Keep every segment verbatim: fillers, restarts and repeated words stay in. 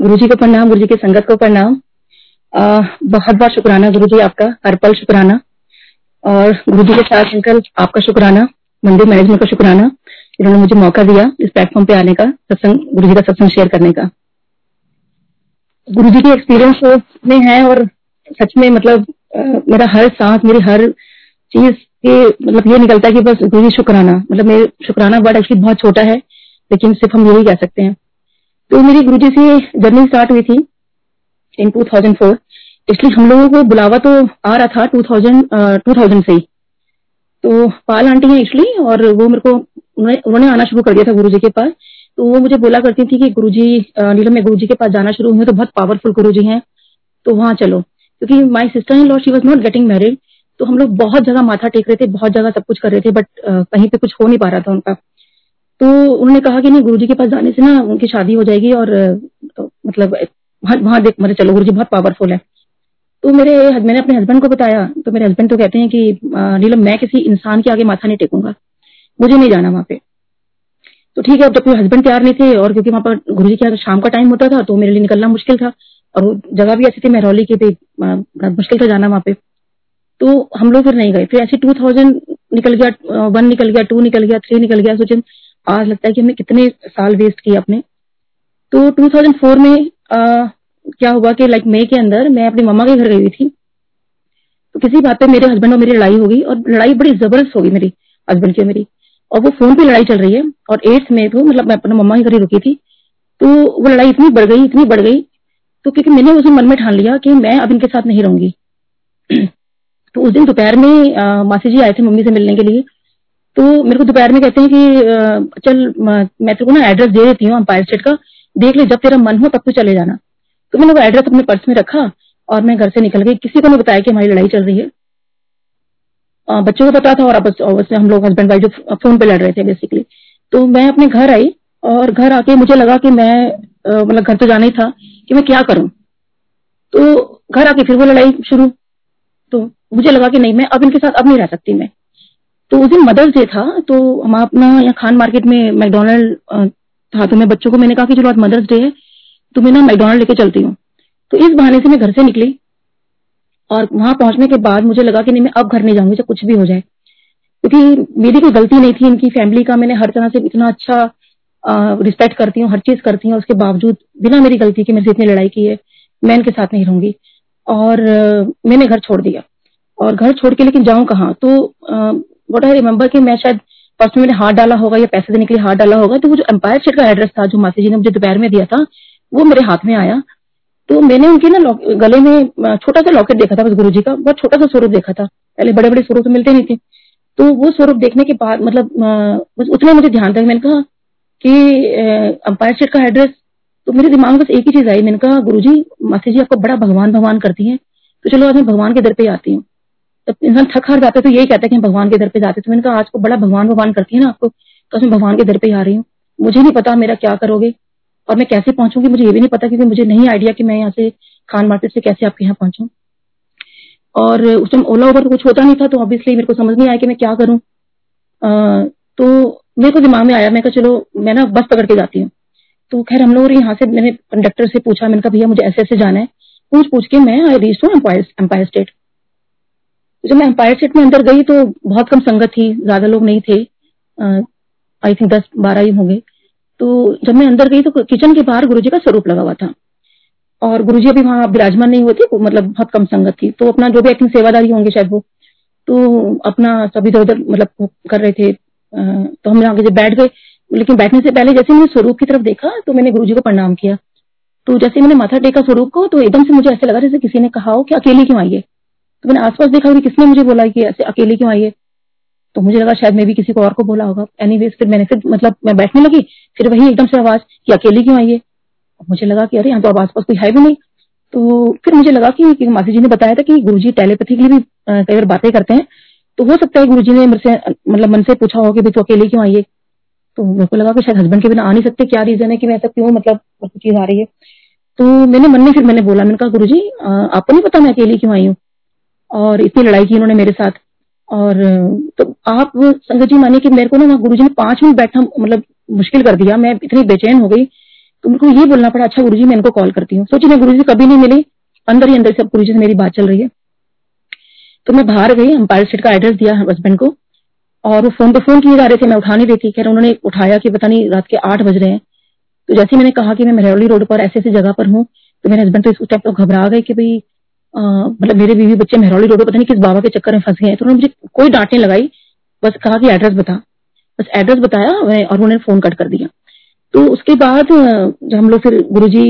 गुरुजी को प्रणाम, गुरुजी की संगत को प्रणाम। बहुत बहुत शुक्राना गुरुजी आपका, हर पल शुक्राना। और गुरुजी के साथ अंकल आपका शुक्राना, मंदिर मैनेजमेंट का शुक्राना, इन्होंने मुझे मौका दिया इस प्लेटफॉर्म पे आने का, सत्संग गुरुजी का सत्संग शेयर करने का। गुरुजी के एक्सपीरियंस में है और सच में मतलब आ, मेरा हर सांस, मेरी हर चीज के मतलब ये निकलता है कि बस गुरुजी शुक्राना। मतलब मेरे शुक्राना वर्ड एक्चुअली बहुत छोटा है, लेकिन सिर्फ हम यही कह सकते हैं। तो मेरी गुरुजी से जर्नी स्टार्ट हुई थी इन टू थाउजेंड फोर। इसलिए हम लोगों को बुलावा तो आ रहा था टू थाउजेंड से ही। तो पाल आंटी है एक्चुअली, और वो मेरे को उन्होंने आना शुरू कर दिया था गुरुजी के पास। तो वो मुझे बोला करती थी कि गुरुजी नीलम, मैं गुरुजी के पास जाना शुरू हुई तो बहुत पावरफुल गुरुजी हैं, तो वहां चलो। क्योंकि my sister in law she was not getting married, तो हम लोग बहुत जगह माथा टेक रहे थे, बहुत जगह सब कुछ कर रहे थे, बट कहीं पे कुछ हो नहीं पा रहा था उनका। तो उन्होंने कहा कि नहीं, गुरुजी के पास जाने से ना उनकी शादी हो जाएगी, और मतलब वहां देख मतलब चलो, गुरुजी बहुत पावरफुल है। तो मेरे मैंने अपने हस्बैंड को बताया, तो मेरे हस्बैंड तो कहते हैं कि नीलम, मैं किसी इंसान के आगे माथा नहीं टेकूंगा, मुझे नहीं जाना वहां पे। तो ठीक है, अब जब कोई हस्बैंड तैयार नहीं थे, और क्योंकि वहां पर गुरुजी के शाम का टाइम होता था, तो मेरे लिए निकलना मुश्किल था, और वो जगह भी ऐसी थी महरौली की भी मुश्किल था जाना वहां पे। तो हम लोग फिर नहीं गए। फिर ऐसे टू थाउजेंड निकल गया, वन निकल गया, टू निकल गया, थ्री निकल गया। सोचे आज लगता है कि हमने कितने साल वेस्ट किए अपने। तो टू थाउजेंड फोर में आ, क्या हुआ कि लाइक मई के अंदर मैं अपनी मम्मा के घर गई हुई थी। तो किसी बात पे मेरे हस्बैंड और मेरी लड़ाई हो गई, और लड़ाई बड़ी जबरदस्त हो गई मेरी हस्बैंड की और मेरी, और वो फोन पे लड़ाई चल रही है। और एट्थ में तो मतलब मैं अपने मम्मा के घर ही रुकी थी। तो वो लड़ाई इतनी बढ़ गई, इतनी बढ़ गई, तो क्योंकि मैंने उस दिन मन में ठान लिया कि मैं अब इनके साथ नहीं रहूंगी। तो उस दिन दोपहर में मासी जी आए थे मम्मी से मिलने के लिए। तो मेरे को दोपहर में कहते हैं कि चल मैं तेरे को ना एड्रेस दे देती हूँ अंपायर स्टेट का, देख ले, जब तेरा मन हो तब तू चले जाना। तो मैंने वो एड्रेस अपने पर्स में रखा और मैं घर से निकल गई। किसी को नहीं बताया कि हमारी लड़ाई चल रही है। आ, बच्चों को पता था, और आपस में हम लोग हस्बैंड वाइफ जो फोन पे लड़ रहे थे बेसिकली। तो मैं अपने घर आई, और घर आके मुझे लगा कि मैं मतलब घर तो जाना ही था कि मैं क्या करूं। तो घर आके फिर वो लड़ाई शुरू। तो मुझे लगा कि नहीं, मैं अब इनके साथ अब नहीं रह सकती मैं। तो उस दिन मदर्स डे था, तो हम अपना यहाँ खान मार्केट में मैकडोनल्ड था, तो मैं बच्चों को मैंने कहा कि चलो आज मदर्स डे है, तो मैं ना मैकडोनल्ड लेके चलती हूँ। तो इस बहाने से मैं घर से निकली, और वहां पहुंचने के बाद मुझे लगा कि नहीं, मैं अब घर नहीं जाऊंगी, चाहे कुछ भी हो जाए, क्योंकि मेरी कोई गलती नहीं थी। इनकी फैमिली का मैंने हर तरह से इतना अच्छा रिस्पेक्ट करती हूँ, हर चीज करती हूँ, उसके बावजूद बिना मेरी गलती के मेरे से इतनी लड़ाई की है, मैं इनके साथ नहीं रहूंगी। और आ, मैंने घर छोड़ दिया। और घर छोड़ के लेकिन जाऊं कहाँ? तो व्हाट आई रिमेम्बर कि मैं शायद पर्स में मैंने हाथ डाला होगा, या पैसे देने के लिए हाथ डाला होगा। तो वो जो एम्पायर स्टेट का एड्रेस था जो मासी जी ने मुझे दोपहर में दिया था, वो मेरे हाथ में आया। तो मैंने उनके ना गले में छोटा सा लॉकेट देखा था, बस गुरुजी का बहुत छोटा सा स्वरूप देखा था, पहले बड़े बड़े स्वरूप तो मिलते नहीं थे। तो वो स्वरूप देखने के बाद मतलब बस उतना मुझे ध्यान था। मैंने कहा कि अंपायर स्टेट का एड्रेस, तो मेरे दिमाग में बस एक ही चीज आई, मैंने कहा गुरुजी, मासी जी आपको बड़ा भगवान भगवान करती है, तो चलो आज मैं भगवान के दर पे आती हूँ। इंसान थक हार जाता है तो यही कहता है कि हम भगवान के दर पे जाते। तो मैंने कहा आज को बड़ा भगवान भगवान करती है ना आपको, तो मैं भगवान के दर पे आ रही हूँ। मुझे नहीं पता मेरा क्या करोगे, और मैं कैसे पहुंचूंगी मुझे ये भी नहीं पता, क्योंकि मुझे नहीं आइडिया कि मैं यहाँ से खान मार्केट से कैसे आपके यहाँ पहुंचूं। और उस टाइम ओला उबर कुछ होता नहीं था, तो ऑब्वियसली मेरे को समझ नहीं आया कि मैं क्या करूं। आ, तो मेरे को दिमाग में आया, मैं कहा चलो मैं ना बस पकड़ के जाती हूँ। तो खैर हम लोग यहाँ से, मैंने कंडक्टर से पूछा, मैंने कहा भैया मुझे ऐसे ऐसे जाना है, पूछ पूछ के मैं I reach to Empire State. जब मैं एम्पायर स्टेट में अंदर गई तो बहुत कम संगत थी, ज्यादा लोग नहीं थे, आई थिंक दस बारह ही होंगे। तो जब मैं अंदर गई तो किचन के बाहर गुरुजी का स्वरूप लगा हुआ था, और गुरुजी अभी वहां विराजमान नहीं हुए थे, मतलब बहुत कम संगत थी। तो अपना जो भी एक्टिंग सेवादारी होंगे शायद वो, तो अपना सभी इधर उधर मतलब कर रहे थे। तो हम आगे जब बैठ गए, लेकिन बैठने से पहले जैसे मैंने स्वरूप की तरफ देखा तो मैंने गुरुजी को प्रणाम किया। तो जैसे मैंने माथा टेका स्वरूप को, तो एकदम से मुझे ऐसे लगा जैसे किसी ने कहा हो कि अकेले क्यों आई है। तो मैंने आसपास देखा कि किसने मुझे बोला कि ऐसे अकेले क्यों आई है, तो मुझे लगा शायद मैं भी किसी को और को बोला होगा। एनीवेज फिर मैंने फिर मतलब मैं बैठने लगी, फिर वही एकदम से आवाज कि अकेले क्यों आई है। मुझे लगा कि अरे यहाँ तो आसपास कोई है भी नहीं। तो फिर मुझे लगा कि मासी जी ने बताया था कि गुरुजी टेलीपैथी के लिए भी कई बार बातें करते हैं, तो हो सकता है गुरुजी ने मेरे से मतलब मन से पूछा हो कि भाई तू अकेले क्यों आई है। तो मेरे को लगा कि शायद हस्बैंड के बिना आ नहीं सकते, क्या रीजन है कि मैं ऐसा क्यों मतलब चीज आ रही है। तो मैंने मन में फिर मैंने बोला, मैंने कहा गुरुजी आपको नहीं पता मैं अकेली क्यों आई हूँ, और इतनी लड़ाई की इन्होंने मेरे साथ। और तो आप संगत जी मानिए कि मेरे को ना गुरुजी ने पांच मिनट बैठना मतलब मुश्किल कर दिया। मैं इतनी बेचैन हो गई तुमको ये बोलना पड़ा, अच्छा गुरुजी मैं इनको कॉल करती हूँ। सोची मैं गुरुजी कभी नहीं मिली, अंदर ही अंदर से गुरुजी से मेरी बात चल रही है। तो मैं बाहर गई, अम्पायर स्टेट का एड्रेस दिया हस्बैंड को, और वो फोन पे फोन किए जा रहे थे, मैं उठाने देती, खैर उन्होंने उठाया कि पता नहीं रात के आठ बज रहे हैं। तो जैसे मैंने कहा कि मैं महरौली रोड पर ऐसे ऐसी जगह पर हूँ, तो मेरे हस्बैंड तो इस टाइप तो घबरा गए कि भाई मतलब मेरे बीवी बच्चे महरौली रोड पर पता नहीं किस बाबा के चक्कर में फंस गए। तो उन्होंने मुझे कोई डांट नहीं लगाई, बस कहा कि एड्रेस बता, बस एड्रेस बताया और उन्होंने फोन कट कर दिया। तो उसके बाद जब हम लोग फिर गुरुजी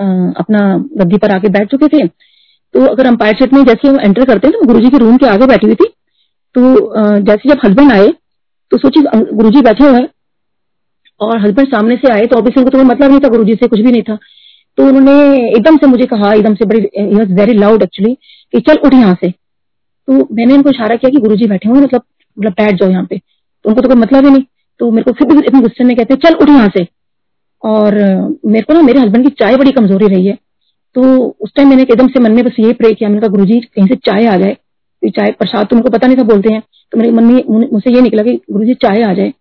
अपना गद्दी पर आके बैठ चुके थे, तो अगर अंपायर सेट में जैसे हम एंटर करते हैं तो गुरुजी के रूम के आगे बैठी हुई थी। तो जैसे जब हस्बैंड आए तो सोची गुरुजी बैठे हुए हैं और हस्बैंड सामने से आए, तो ऑब्वियसली उनको तो मतलब नहीं था, गुरुजी से कुछ भी नहीं था। तो उन्होंने एकदम से मुझे कहा, एकदम से बड़ी, he was very loud actually, कि चल उठ यहाँ से। तो मैंने उनको इशारा किया कि गुरुजी बैठे हुए मतलब मतलब बैठ जाओ यहाँ पे। तो उनको तो कोई मतलब ही नहीं, तो मेरे को फिर इतने गुस्से में कहते चल उठ यहाँ से। और मेरे को ना मेरे हस्बैंड की चाय बड़ी कमजोरी रही है, तो उस टाइम मैंने एकदम से मन में बस ये प्रे किया, मैंने कहा गुरुजी कहीं से चाय आ जाए, चाय प्रसाद तो उनको पता नहीं था बोलते हैं। तो मेरे मन में मुझसे ये निकला कि गुरुजी चाय आ जाए,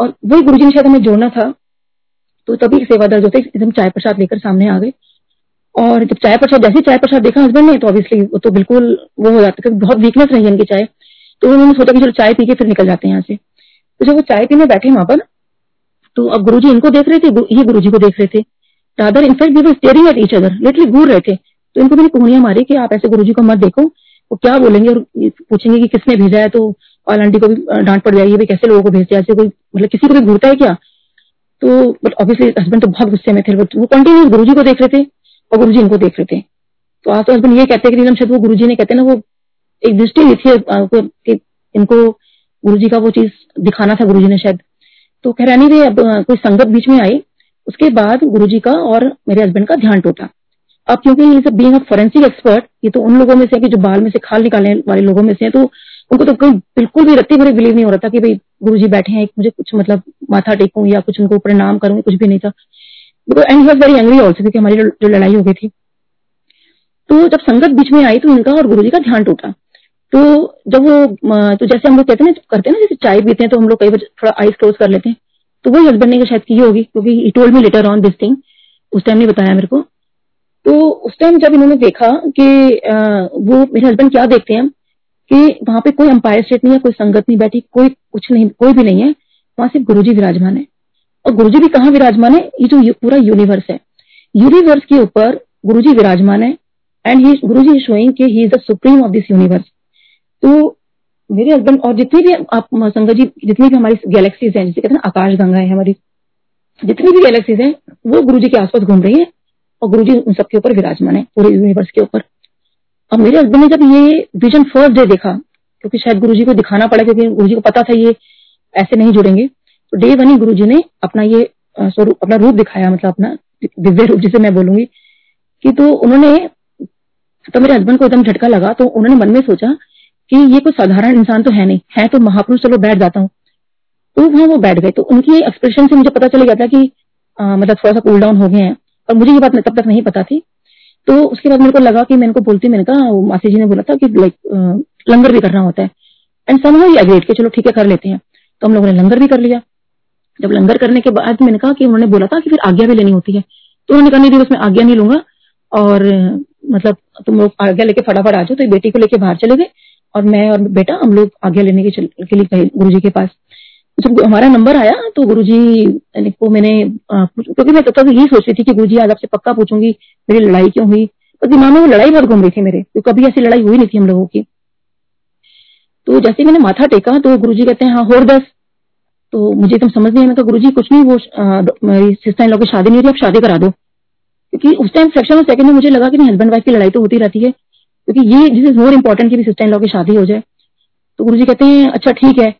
और वही गुरुजी ने शायद हमें जोड़ना था। तो तभी सेवादार जो थे एकदम चाय प्रसाद लेकर सामने आ गए, और जब चाय प्रसाद जैसे चाय प्रसाद देखा हस्बैंड ने, तो ऑब्वियसली वो तो बिल्कुल वो हो जाते, बहुत वीकनेस रही है इनकी चाय। तो उन्होंने सोचा कि चलो चाय पी के फिर निकल जाते हैं यहाँ से। तो जब वो चाय पीने बैठे वहां पर, तो अब गुरुजी इनको देख रहे थे, ये गुरुजी को देख रहे थे, rather in fact they were staring at each other, literally घूर रहे थे। तो इनको मैंने कोहनियां मारी कि आप ऐसे गुरुजी को मत देखो, वो क्या बोलेंगे और पूछेंगे कि किसने भेजा है, तो ऑल आंटी को भी डांट पड़ जाएगी, भाई कैसे लोगों को भेजते हैं ऐसे, कोई मतलब किसी को भी घूरता है क्या। तो बट ऑब्वियसली हस्बैंड तो बहुत गुस्से में थे, वो कंटिन्यू गुरुजी को देख रहे थे और गुरुजी इनको देख रहे थे। तो आज तो हस्बैंड ये कहते हैं कि वो गुरुजी ने कहते ना वो एक दृष्टि ली थी, इनको गुरुजी का वो चीज दिखाना था गुरुजी ने शायद। तो खैर एनीवे अब कोई संगत बीच में आई, उसके बाद गुरुजी का और मेरे हस्बैंड का ध्यान टूटा। अब क्योंकि बीइंग अ फोरेंसिक एक्सपर्ट, ये तो उन लोगों में से है कि जो बाल में से खाल निकालने वाले लोगों में से हैं, तो उनको तो कोई बिल्कुल भी रत्ती भरे बिलीव नहीं हो रहा था कि भाई गुरुजी बैठे हैं, मुझे कुछ मतलब माथा टेकूं या कुछ उनको प्रणाम करूं, कुछ भी नहीं था। And he was very angry also, क्योंकि हमारी जो लड़ाई हो गई थी। तो जब संगत बीच में आई तो इनका और गुरुजी का ध्यान टूटा। तो जब वो तो जैसे हम लोग कहते हैं करते हैं ना, जैसे चाय पीते हैं तो हम लोग कई बार थोड़ा आइज क्लोज कर लेते हैं, तो वही हस्बैंड ने शायद की होगी, क्योंकि he told me later on this thing, उस टाइम ने बताया मेरे को। तो उस टाइम जब इन्होंने देखा कि वो मेरे हस्बैंड क्या देखते हैं कि वहां पे कोई अंपायर सेट नहीं है, कोई संगत नहीं बैठी, कोई कुछ नहीं, कोई भी नहीं है वहां, सिर्फ गुरुजी विराजमान है। और गुरुजी भी कहाँ विराजमान है, ये जो पूरा यूनिवर्स है, यूनिवर्स के ऊपर गुरुजी विराजमान है। एंड ही गुरुजी शोइंग कि he is the supreme of this universe. तो मेरे हस्बैंड और जितनी भी आप संगत जी, जितनी भी हमारी गैलेक्सीज हैं, जिसे कहते हैं आकाश गंगा है हमारी, जितनी भी गैलेक्सीज हैं वो गुरुजी के आसपास घूम रही हैं और गुरुजी उन सबके ऊपर विराजमान है, पूरे यूनिवर्स के ऊपर। और मेरे हस्बैंड ने जब ये विजन फर्स्ट डे देखा, क्योंकि शायद गुरुजी को दिखाना पड़ा, क्योंकि गुरुजी को पता था ये ऐसे नहीं जुड़ेंगे, तो डे वन ही गुरुजी ने अपना ये स्वरूप, अपना रूप दिखाया, मतलब अपना दिव्य रूप जिसे मैं बोलूंगी कि। तो उन्होंने तो मेरे हस्बैंड को एकदम झटका लगा। तो उन्होंने मन में सोचा कि ये कोई साधारण इंसान तो है नहीं, है तो महापुरुष, चलो बैठ जाता हूँ। तो वहां वो बैठ गए। तो उनकी एक्सप्रेशन से मुझे पता चल गया था कि आ, मतलब थोड़ा सा कूल डाउन हो गए हैं, और मुझे ये बात तब तक नहीं पता थी। तो उसके बाद मेरे को लगा कि मैं इनको बोलती, मैंने कहा मासी जी ने बोला था कि लाइक लंगर भी करना होता है, एंड समहाउ ही एग्रीड के चलो ठीक है कर लेते हैं। तो हम लोगों ने लंगर भी कर लिया। जब लंगर करने के बाद मैंने कहा कि उन्होंने बोला था कि फिर आज्ञा भी लेनी होती है, तो उन्होंने कहा नहीं दी उसमें आज्ञा नहीं लूंगा, और मतलब तुम लोग आज्ञा लेके फटाफट आ जाओ। तो बेटी को लेके बाहर चले गए, और मैं और बेटा हम लोग आज्ञा लेने के, चल, के लिए गए गुरुजी के पास। जब हमारा नंबर आया तो गुरुजी को मैंने, क्योंकि मैं तब तक यही सोच रही थी कि गुरुजी आज आपसे पक्का पूछूंगी मेरी लड़ाई क्यों हुई, तो दिमाग में वो लड़ाई बहुत घूम रही थी मेरे, क्योंकि कभी ऐसी लड़ाई हुई नहीं थी हम लोगों की। तो जैसे मैंने माथा टेका तो गुरुजी कहते हैं हाँ होर दस। तो मुझे एकदम समझ नहीं आया, मैं कहा गुरुजी कुछ नहीं, वो मेरी सिस्टर इन लोग की शादी नहीं हुई, आप शादी करा दो। क्योंकि उस टाइम फ्रैक्शन ऑफ सेकंड में मुझे लगा कि हस्बैंड वाइफ की लड़ाई तो होती रहती है, क्योंकि ये दिस इज मोर इम्पोर्टेंट कि सिस्टर इन लॉ की शादी हो जाए। तो गुरुजी कहते हैं अच्छा ठीक है।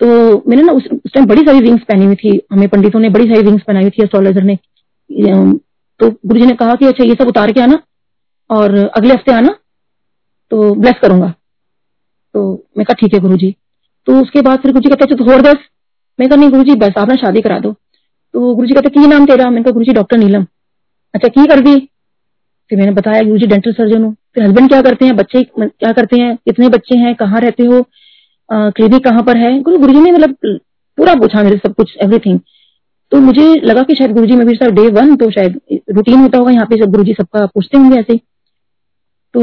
तो मैंने ना उस टाइम बड़ी सारी रिंग्स पहनी हुई थी, हमें पंडितों ने बड़ी सारी रिंग्स पहनाई हुई थी, एस्ट्रोलॉजर ने। तो गुरुजी ने कहा कि अच्छा ये सब उतार के आना और अगले हफ्ते आना, तो ब्लेस करूंगा। तो मैं कहा ठीक है गुरुजी। तो उसके बाद फिर गुरुजी कहते अच्छा तो होर दस। मैं कहा नहीं गुरुजी बस आप ना शादी करा दो। तो गुरुजी कहते की नाम तेरा। मैंने कहा गुरुजी डॉक्टर नीलम। अच्छा की कर दी। फिर मैंने बताया गुरुजी डेंटल सर्जन हूँ। फिर हस्बैंड क्या करते हैं, बच्चे क्या करते हैं, कितने बच्चे हैं, कहाँ रहते हो, क्लिनिक कहाँ पर है। गुरुजी ने मतलब पूरा पूछा मेरे सब कुछ, एवरीथिंग। तो मुझे लगा कि शायद गुरुजी मबीर साहब डे वन तो शायद रूटीन होता होगा यहाँ पे, सब गुरुजी सबका पूछते होंगे ऐसे। तो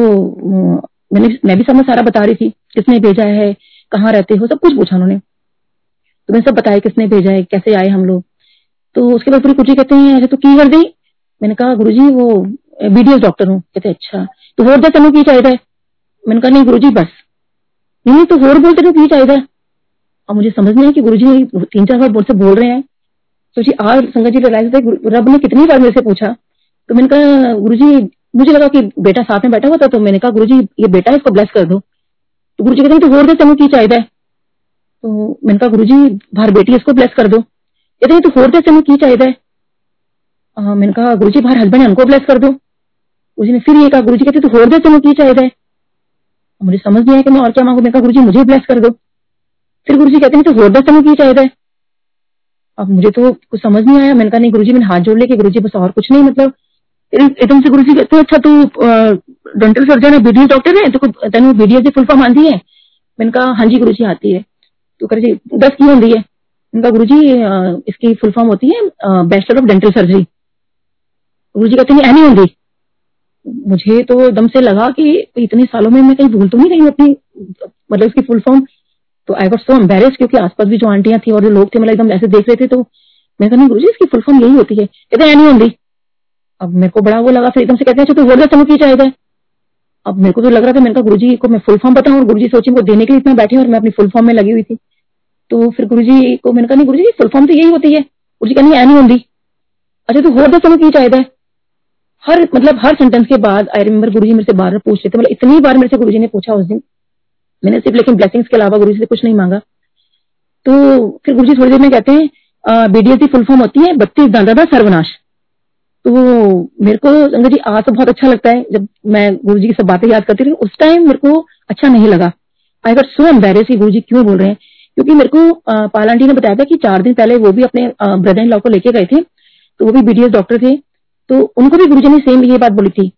मैंने मैं भी सब सारा बता रही थी, किसने भेजा है, कहाँ रहते हो, सब कुछ पूछा उन्होंने। तो मैंने सब बताया किसने भेजा है, कैसे आए हम लोग। तो उसके बाद पूरी गुरुजी कहते हैं ऐसे तो की कर दी। मैंने कहा गुरुजी वो बीडीएस डॉक्टर हूँ। कहते अच्छा तो होर दा तैनू की चाहिए। मैंने कहा नहीं गुरुजी बस नहीं, तो होर बोल तेनू की चाहिए। और मुझे समझ नहीं है कि गुरुजी तीन चार बार बोल से बोल रहे हैं। सोचिए आज संगत जी रिलाइज रब ने कितनी बार मेरे से पूछा। तो मैंने कहा गुरुजी, मुझे लगा कि बेटा साथ में बैठा हुआ था, तो मैंने कहा गुरुजी ये बेटा है इसको ब्लेस कर दो। तो गुरुजी कहते हैं तो होर दे तैनू की चाहिए। तो मैंने कहा गुरुजी बाहर बेटी इसको ब्लेस कर दो। कहते हैं तो होर दे तैनू की चाहिए। मैंने कहा गुरुजी बाहर हस्बैंड है उनको ब्लेस कर दो। गुरुजी ने फिर ये कहा, गुरुजी कहते तो होर दे तैनू की चाहिए। मुझे समझ नहीं आया कि मैं और क्या मांगू। मैंने कहा गुरुजी मुझे ब्लेस कर दो। फिर गुरुजी कहते हैं तो होर दे तैनू की चाहिए। अब मुझे तो कुछ समझ नहीं आया। मैंने कहा नहीं गुरुजी, मैंने हाथ जोड़ ले कि गुरुजी बस और कुछ नहीं, मतलब एकदम से गुरुजी कहते अच्छा तू डेंटल सर्जन है, बीडीएस डॉक्टर है, तो तेन बीडीएस की फुल फॉर्म आती है। मैंने कहा हाँ जी गुरुजी आती है। तो कह रहे जी दस की होती है। इनका गुरुजी इसकी फुल फॉर्म होती है bachelor of dental surgery. Guruji कहते नहीं ऐनी होंगी। मुझे तो एकदम से लगा कि इतने सालों में मैं कहीं भूल तो नहीं रही अपनी, मतलब इसकी फुल फॉर्म। तो आई वॉज सो एम्बेरेस्ड, क्योंकि आसपास भी जो आंटियां थी और जो लोग थे मतलब एकदम ऐसे देख रहे थे। तो मैंने कहा नहीं गुरुजी इसकी फुल फॉर्म यही होती है। कहते हैं नहीं होंगी। अब मेरे को बड़ा वो लगा। फिर एकदम से कहते हैं तो होर दे तैनू की चाहिए। अब मेरे को तो लग रहा था, मैंने कहा गुरुजी को मैं फुल फॉर्म बताऊं और गुरुजी सोचे को देने के लिए इतना बैठे और मैं अपनी फुल फॉर्म में लगी हुई थी। तो फिर गुरुजी को मैंने कहा नहीं गुरुजी फुल फॉर्म तो यही होती है। गुरुजी कहने ऐ नहीं होंगी। अच्छा तो होर दे तैनू की चाहिए। हर मतलब हर सेंटेंस के बाद आई रिमेम्बर गुरुजी मेरे से बार बार पूछ रहे थे, मतलब इतनी बार मेरे से गुरुजी ने पूछा उस दिन। मैंने सिर्फ लेकिन ब्लेसिंग्स के अलावा गुरुजी से कुछ नहीं मांगा। तो फिर गुरुजी थोड़ी देर में कहते हैं बीडीएस की फुल फॉर्म होती है बत्तीस दादा दा सर्वनाश। तो मेरे को संगत जी आज तो बहुत अच्छा लगता है, जब मैं गुरुजी की सब बातें याद करती थी उस टाइम मेरे को अच्छा नहीं लगा। आई गॉट सो एम्बेरेस्ड, गुरुजी क्यों बोल रहे हैं। क्योंकि मेरे को पाल आंटी ने बताया था कि चार दिन पहले वो भी अपने ब्रदर इन लॉ को लेके गए थे, तो वो भी बीडीएस डॉक्टर थे, तो उनको भी गुरुजी ने सेम ये बात बोली थी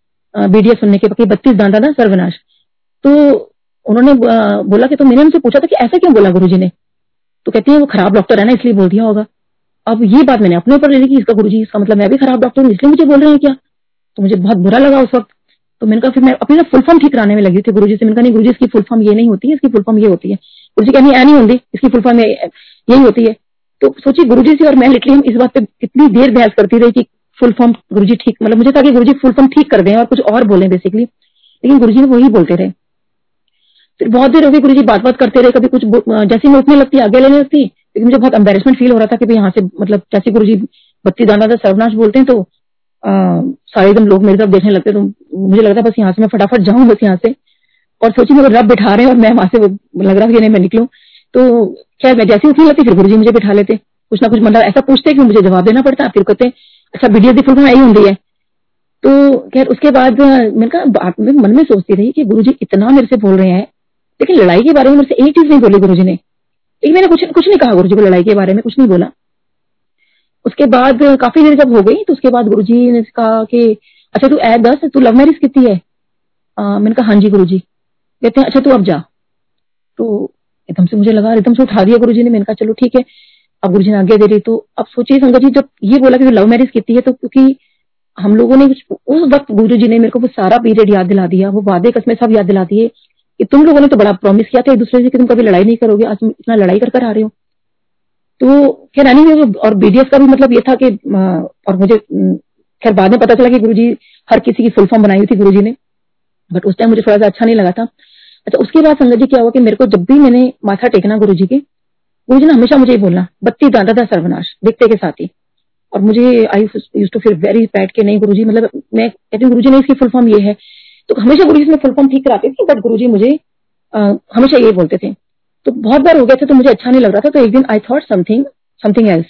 बीडीएस सुनने के बाद बत्तीस दादा दा सर्वनाश। तो उन्होंने बोला कि तो मैंने उनसे पूछा था कि ऐसा क्यों बोला गुरुजी ने। तो कहती है वो खराब डॉक्टर है ना इसलिए बोल दिया होगा। अब ये बात मैंने अपने ऊपर ले ली कि इसका गुरुजी इसका मतलब मैं भी खराब डॉक्टर हूँ इसलिए मुझे बोल रहे हैं क्या। तो मुझे बहुत बुरा लगा उस वक्त। तो मैंने कहा फिर मैं अपनी फुल फॉर्म ठीक कराने में लगी थी गुरुजी से। मैंने कहा नहीं गुरुजी इसकी फुल फॉर्म ये नहीं होती है, इसकी फुल फॉर्म ये होती है। गुरुजी कहनी ऐ नहीं होती, इसकी फुल फॉर्म यही होती है। तो सोचिए गुरुजी से और मैं लिटली हम इस बात पे कितनी देर बहस करती रही कि फुल फॉर्म गुरुजी ठीक, मतलब मुझे था कि गुरुजी फुल फॉर्म ठीक कर दें और कुछ और बोले बेसिकली, लेकिन गुरुजी वही बोलते रहे। फिर बहुत देर हो गई गुरुजी बात बात करते रहे, कभी कुछ जैसी मैं उठने लगती आगे लेने लगती, लेकिन मुझे बहुत एम्बेरसमेंट फील हो रहा था कि भाई यहाँ से मतलब जैसे गुरुजी बत्ती दाना दा सर्वनाश बोलते हैं तो आ, सारे एकदम लोग मेरे तरफ देखने लगते। तो मुझे लगता बस यहाँ से मैं फटाफट जाऊँ, बस यहाँ से। और सोची मेरे रब बिठा रहे हैं और मैं वहां से लग रहा था मैं निकलूं। तो शायद मैं जैसी उठने लगती फिर गुरुजी मुझे बिठा लेते, कुछ ना कुछ मतलब ऐसा पूछते कि मुझे जवाब देना पड़ता। फिर कहते अच्छा वीडियो की फुल आई होती है। तो खैर उसके बाद मैंने कहा मन में सोचती रही कि गुरुजी इतना मेरे से बोल रहे हैं, लेकिन लड़ाई के बारे में मेरे से एक चीज नहीं बोली गुरुजी ने। एक मैंने कुछ कुछ नहीं कहा गुरुजी को, लड़ाई के बारे में कुछ नहीं बोला। उसके बाद काफी देर जब हो गई तो उसके बाद गुरुजी ने कहा कि अच्छा तू ऐ दस तू लव मैरिज कितनी है। आ, मैंने कहा हाँ जी गुरुजी। कहते हैं अच्छा तू अब जा। तो एकदम से मुझे लगा, एकदम से उठा दिया गुरुजी ने। मैंने कहा चलो ठीक है। अब गुरुजी ने आगे दे रही। तो अब सोचिए संगत जी जब ये बोला कि लव मैरिज कितनी है, तो क्योंकि हम लोगों ने उस वक्त गुरुजी ने मेरे को वो सारा पीरियड याद दिला दिया, वो वादे कसमें सब याद दिला दिए कि तुम लोगों ने तो बड़ा प्रॉमिस किया था एक दूसरे से कि तुम कभी लड़ाई नहीं करोगे, आज तुम इतना लड़ाई कर कर आ रहे हो। तो खैर एनीवे, और बीडीएस का भी मतलब ये था कि, और मुझे खैर बाद में पता चला कि गुरुजी हर किसी की फुल फॉर्म बनाई हुई थी गुरुजी ने, बट उस टाइम मुझे थोड़ा सा अच्छा नहीं लगा था। अच्छा उसके बाद संगत जी क्या हुआ कि मेरे को जब भी मैंने माथा टेकना गुरुजी के, गुरुजी ने हमेशा मुझे बोलना बत्ती दांता था सर्वनाश देखते के साथ ही। और मुझे I use to feel very bad के नहीं गुरुजी मतलब मैं कहती हूँ गुरुजी ने इसकी फुल फॉर्म ये है। तो हमेशा गुरुजी इसमें फुल फॉर्म ठीक कराते थे, बट गुरुजी मुझे आ, हमेशा यही बोलते थे। तो बहुत बार हो गया था तो मुझे अच्छा नहीं लग रहा था। तो एक दिन I thought something something else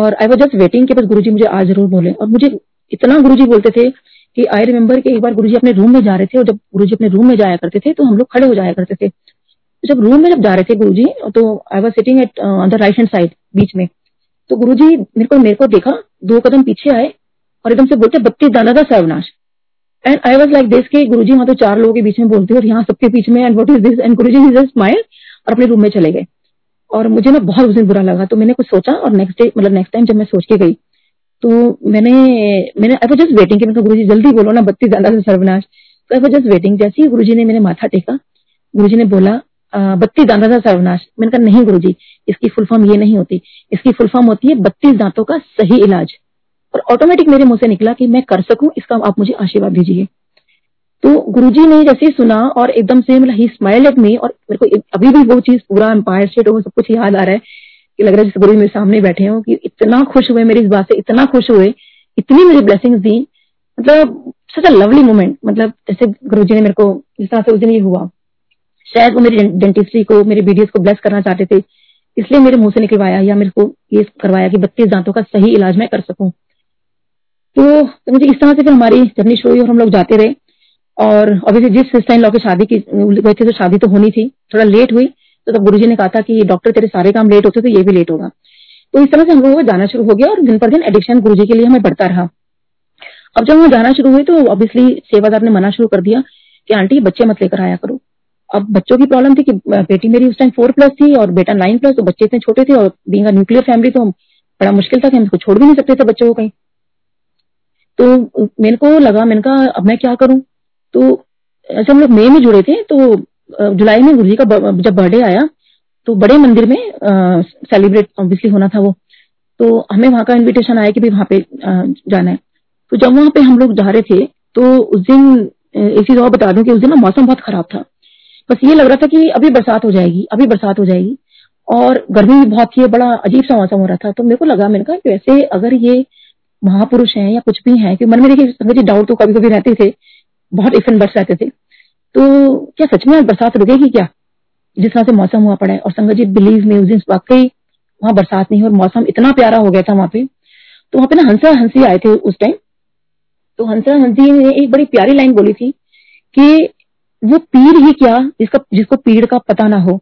और आई वाज जस्ट वेटिंग कि बस गुरुजी मुझे आज जरूर बोले। और मुझे इतना गुरुजी बोलते थे कि आई रिमेम्बर कि एक बार गुरुजी अपने रूम में जा रहे थे, और जब गुरुजी अपने रूम में जाया करते थे तो हम लोग खड़े हो जाया करते थे। जब रूम में जब जा रहे थे गुरुजी, तो I was sitting at on the right hand side बीच में। तो गुरुजी मेरे को मेरे को देखा, दो कदम पीछे आए और एकदम से बोलते बत्तीस दाना दा सर्वनाश। And I was like this के गुरुजी वहां तो चार लोगों के बीच में बोलते हैं और यहाँ सबके बीच में, and what is this, and Guruji just smiled और अपने रूम में चले गए। और मुझे ना बहुत उस दिन बुरा लगा। तो मैंने कुछ सोचा और नेक्स्ट डे मतलब नेक्स्ट टाइम जब मैं सोच के गई तो मैंने मैंने आई वाज जस्ट वेटिंग कि गुरु जी जल्दी बोलो ना, बत्ती ज्यादा से सर्वनाश। तो आई वाज जस्ट वेटिंग, जैसे ही गुरु जी ने मैंने माथा टेका, गुरु जी ने बोला बत्तीस दांतों का सर्वनाश। मैंने कहा नहीं गुरु जी, इसकी फुल फॉर्म ये नहीं होती, इसकी फुल फॉर्म होती है बत्तीस दांतों का सही इलाज। और ऑटोमेटिक मेरे मुंह से निकला कि मैं कर सकूं, इसका आप मुझे आशीर्वाद दीजिए। तो गुरुजी ने जैसे सुना और एकदम से मतलब ही स्माइल एट मी, और मेरे को अभी भी वो चीज पूरा एम्पायर स्टेट वो सब कुछ याद आ रहा है कि लग रहा है जैसे गुरु जी मेरे सामने बैठे हो, कि इतना खुश हुए मेरी इस बात से, इतना खुश हुए, इतनी मुझे ब्लेसिंग्स दी, मतलब सच अ लवली मोमेंट। मतलब जैसे गुरु जी ने मेरे को जिस तरह से उस दिन ये हुआ, शायद वो मेरी डेंटिस्ट्री को, मेरे बीडीएस को ब्लेस करना चाहते थे, इसलिए मेरे मुंह से निकलवाया या मेरे को ये करवाया कि बत्तीस दांतों का सही इलाज मैं कर सकूं। तो मुझे इस तरह से फिर हमारी जर्नी शुरू हुई और हम लोग जाते रहे। और ऑब्वियसली जिस सिस्टर इन लॉ की शादी की गई थी तो शादी तो होनी थी, थोड़ा लेट हुई। तो तब गुरुजी ने कहा था कि डॉक्टर तेरे सारे काम लेट होते तो ये भी लेट होगा। तो इस तरह से हम लोगों को जाना शुरू हो गया और दिन पर दिन एडिक्शन गुरुजी के लिए हमें बढ़ता रहा। अब जब हम जाना शुरू हुई तो ऑब्वियसली सेवादार ने मना शुरू कर दिया कि आंटी बच्चे मत लेकर आया करो। अब बच्चों की प्रॉब्लम थी कि बेटी मेरी उस टाइम फोर प्लस थी और बेटा नाइन प्लस, तो बच्चे इतने छोटे थे और बीइंग अ न्यूक्लियर फैमिली तो बड़ा मुश्किल था कि हम इसको छोड़ भी नहीं सकते थे बच्चों को कहीं। तो मेरे को लगा, मैंने कहा अब मैं क्या करूं। तो ऐसे हम लोग मई में जुड़े थे, तो जुलाई में गुरुजी का जब बर्थडे आया तो बड़े मंदिर में सेलिब्रेट ऑब्वियसली होना था वो, तो हमें वहां का इन्विटेशन आया कि भाई वहां पे जाना है। तो जब वहां पे हम लोग जा रहे थे तो उस दिन एक चीज और बता दूं कि उस दिन ना मौसम बहुत खराब था, बस ये लग रहा था कि अभी बरसात हो जाएगी, अभी बरसात हो जाएगी, और गर्मी भी बहुत थी, बड़ा अजीब सा मौसम हो रहा था। तो मेरे को लगा, मैंने कहा वैसे अगर ये महापुरुष हैं या कुछ भी हैं, कि मन में देखिए डाउट तो कभी कभी रहते थे, बहुत इफ एंड बट्स रहते थे, तो क्या सच में आज बरसात रुकेगी क्या जिस तरह से मौसम हुआ पड़ा है। और संगत जी बिलीव में उस दिन वाकई वहां बरसात नहीं, और मौसम इतना प्यारा हो गया था वहां पे। तो वहां पे ना हंसा हंसी आए थे उस टाइम, तो हंसा हंसी ने एक बड़ी प्यारी लाइन बोली थी कि वो पीर ही क्या जिसका जिसको पीर का पता ना हो।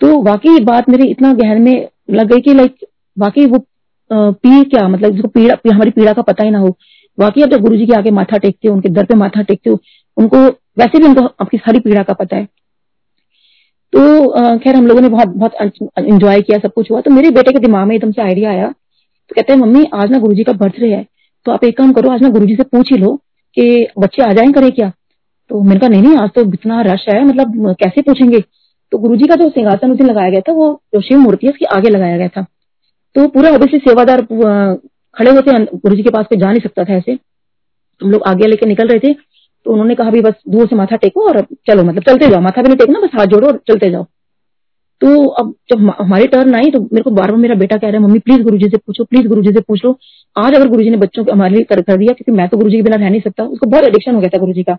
तो वाकई ये बात मेरे इतना गहन में लग गई कि लाइक वाकई वो पीर क्या, मतलब जिसको पीड़ा हमारी पीड़ा का पता ही ना हो। वाकई आप जब गुरुजी के आगे माथा टेकते हो, उनके दर पे माथा टेकते हो, उनको वैसे भी उनको आपकी सारी पीड़ा का पता है। तो खैर हम लोगों ने बहुत बहुत एंजॉय किया, सब कुछ हुआ। तो मेरे बेटे के दिमाग में एकदम से आइडिया आया, तो कहते हैं मम्मी आज ना गुरुजी का बर्थडे है, तो आप एक काम करो आज ना गुरुजी से पूछ ही लो कि बच्चे आ जाए करें क्या। तो मैंने कहा नहीं नहीं आज तो इतना रश है, मतलब कैसे पूछेंगे। तो गुरुजी का जो सिंहासन उस दिन लगाया गया था वो जो शिव मूर्ति है उसके आगे लगाया गया था, तो पूरा ऑब्वियसली सेवादार खड़े होते, गुरुजी के पास कोई जा नहीं सकता था ऐसे। हम लोग आगे लेके निकल रहे थे तो उन्होंने कहा भी बस दूर से माथा टेको और चलो, मतलब चलते जाओ, माथा भी नहीं टेकना, बस हाथ जोड़ो और चलते जाओ। तो अब जब हमारी टर्न आई तो मेरे को बार बार मेरा बेटा कह रहा है मम्मी प्लीज गुरुजी से पूछो, प्लीज गुरुजी से पूछ लो, आज अगर गुरुजी ने बच्चों को हमारे लिए कर कर दिया, क्योंकि मैं तो गुरुजी के बिना रह नहीं सकता, उसको बहुत एडिक्शन हो गया था गुरुजी का,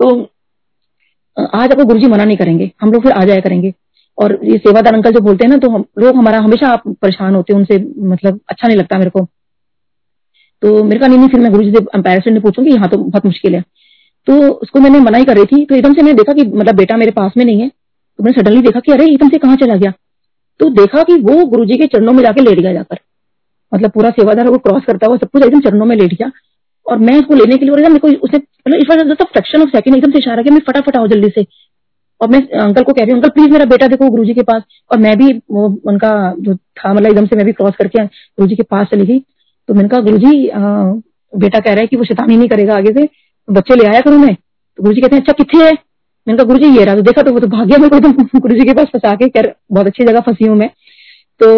तो आज आपको गुरुजी मना नहीं करेंगे, हम लोग फिर आ जाया करेंगे। और ये सेवादार अंकल जो बोलते हैं ना, तो हम लोग हमारा हमेशा आप परेशान होते हैं उनसे, मतलब अच्छा नहीं लगता मेरे को। तो मेरे का नहीं नहीं फिर मैं गुरुजी से एम्पायर से पूछूंगी, यहाँ तो बहुत मुश्किल है। तो उसको मैंने मना ही कर रही थी, तो एकदम से मैंने देखा कि मतलब बेटा मेरे पास में नहीं है, तो मैंने सडनली देखा कि अरे एकदम से कहाँ चला गया। तो देखा कि वो गुरुजी के चरणों में जाके लेट गया जाकर, मतलब पूरा सेवादार वो क्रॉस करता हुआ सब कुछ एकदम चरणों में लेट गया। और मैं उसको लेने के लिए मेरे को उसने मतलब फ्रैक्शन ऑफ सेकंड एकदम से इशारा किया, मैं फटाफट आओ जल्दी से। और मैं अंकल को कह रही हूँ अंकल प्लीज मेरा बेटा देखो गुरुजी के पास, और मैं भी वो उनका जो था मतलब एकदम से मैं भी क्रॉस करके गुरुजी के पास चली गई। तो मैंने कहा गुरुजी बेटा कह रहा है कि वो शैतानी नहीं करेगा आगे से, तो बच्चे ले आया करूं मैं। तो गुरुजी कहते हैं अच्छा किथे है, मैंने कहा गुरुजी ये रहा। तो देखा तो वो तो भाग्य मेरे को एकदम गुरुजी के पास फंसा के, खैर बहुत अच्छी जगह फंसी हूं मैं। तो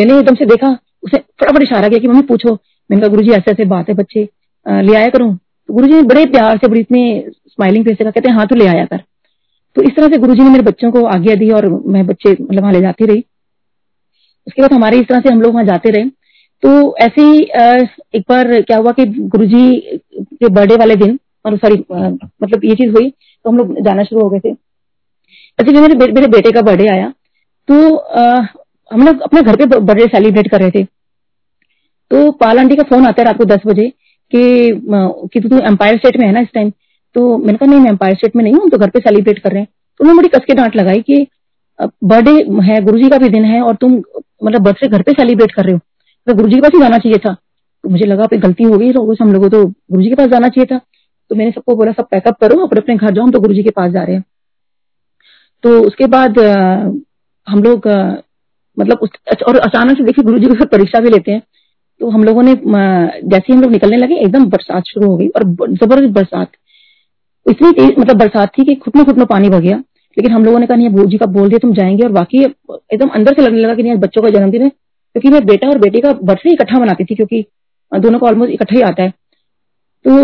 मैंने एकदम से देखा उसे फटाफट इशारा किया कि मम्मी पूछो, मैंने कहा गुरुजी ऐसे ऐसे बात है बच्चे ले आया करूं। तो गुरुजी ने बड़े प्यार से बड़ी इतने स्माइलिंग फेस से कहते हैं हाँ तो ले आया कर। तो इस तरह से गुरुजी ने मेरे बच्चों को आज्ञा दी और मैं बच्चे मतलब वहां ले जाती रही। उसके बाद हमारे इस तरह से हम लोग वहां जाते रहे। तो ऐसे ही एक बार क्या हुआ कि गुरुजी के बर्थडे वाले दिन और सॉरी मतलब ये चीज हुई तो हम लोग जाना शुरू हो गए थे। ऐसे जब मेरे बे, मेरे बेटे का बर्थडे आया तो आ, हम लोग अपने घर पे बर्थडे सेलिब्रेट कर रहे थे। तो पाल आंटी का फोन आता है रात को दस बजे कि तू एम्पायर स्टेट में है ना इस टाइम। तो मैंने कहा नहीं मैं एम्पायर स्टेट में नहीं हूँ, हम तो घर पे सेलिब्रेट कर रहे हैं। तो उन्होंने बड़ी कसके डांट लगाई कि बर्थडे है, गुरुजी का भी दिन है और तुम मतलब बर्थडे घर पे सेलिब्रेट कर रहे हो, तो गुरुजी के पास ही जाना चाहिए था। तो मुझे लगा पे गलती हो गई, तो हम लोगों तो गुरुजी के पास जाना चाहिए था। तो मैंने सबको बोला सब पैकअप करो अपने अपने घर जाओ, हम तो गुरुजी के पास जा रहे हैं। तो उसके बाद हम लोग मतलब उस, और अचानक से देखिए गुरुजी के साथ परीक्षा भी लेते हैं, तो हम लोगों ने जैसे हम लोग निकलने लगे एकदम बरसात शुरू हो गई और जबरदस्त बरसात, इतनी तेज मतलब बरसात थी कि घुटनों घुटनों पानी भर गया। लेकिन हम लोगों ने कहा नहीं, गुरुजी का बोल दिया तुम जाएंगे, और बाकी एकदम अंदर से लगने लगा कि नहीं बच्चों का जन्मदिन है, क्योंकि मैं बेटा और बेटी का बर्थडे इकट्ठा मनाती थी क्योंकि दोनों को ऑलमोस्ट इकट्ठा ही आता है। तो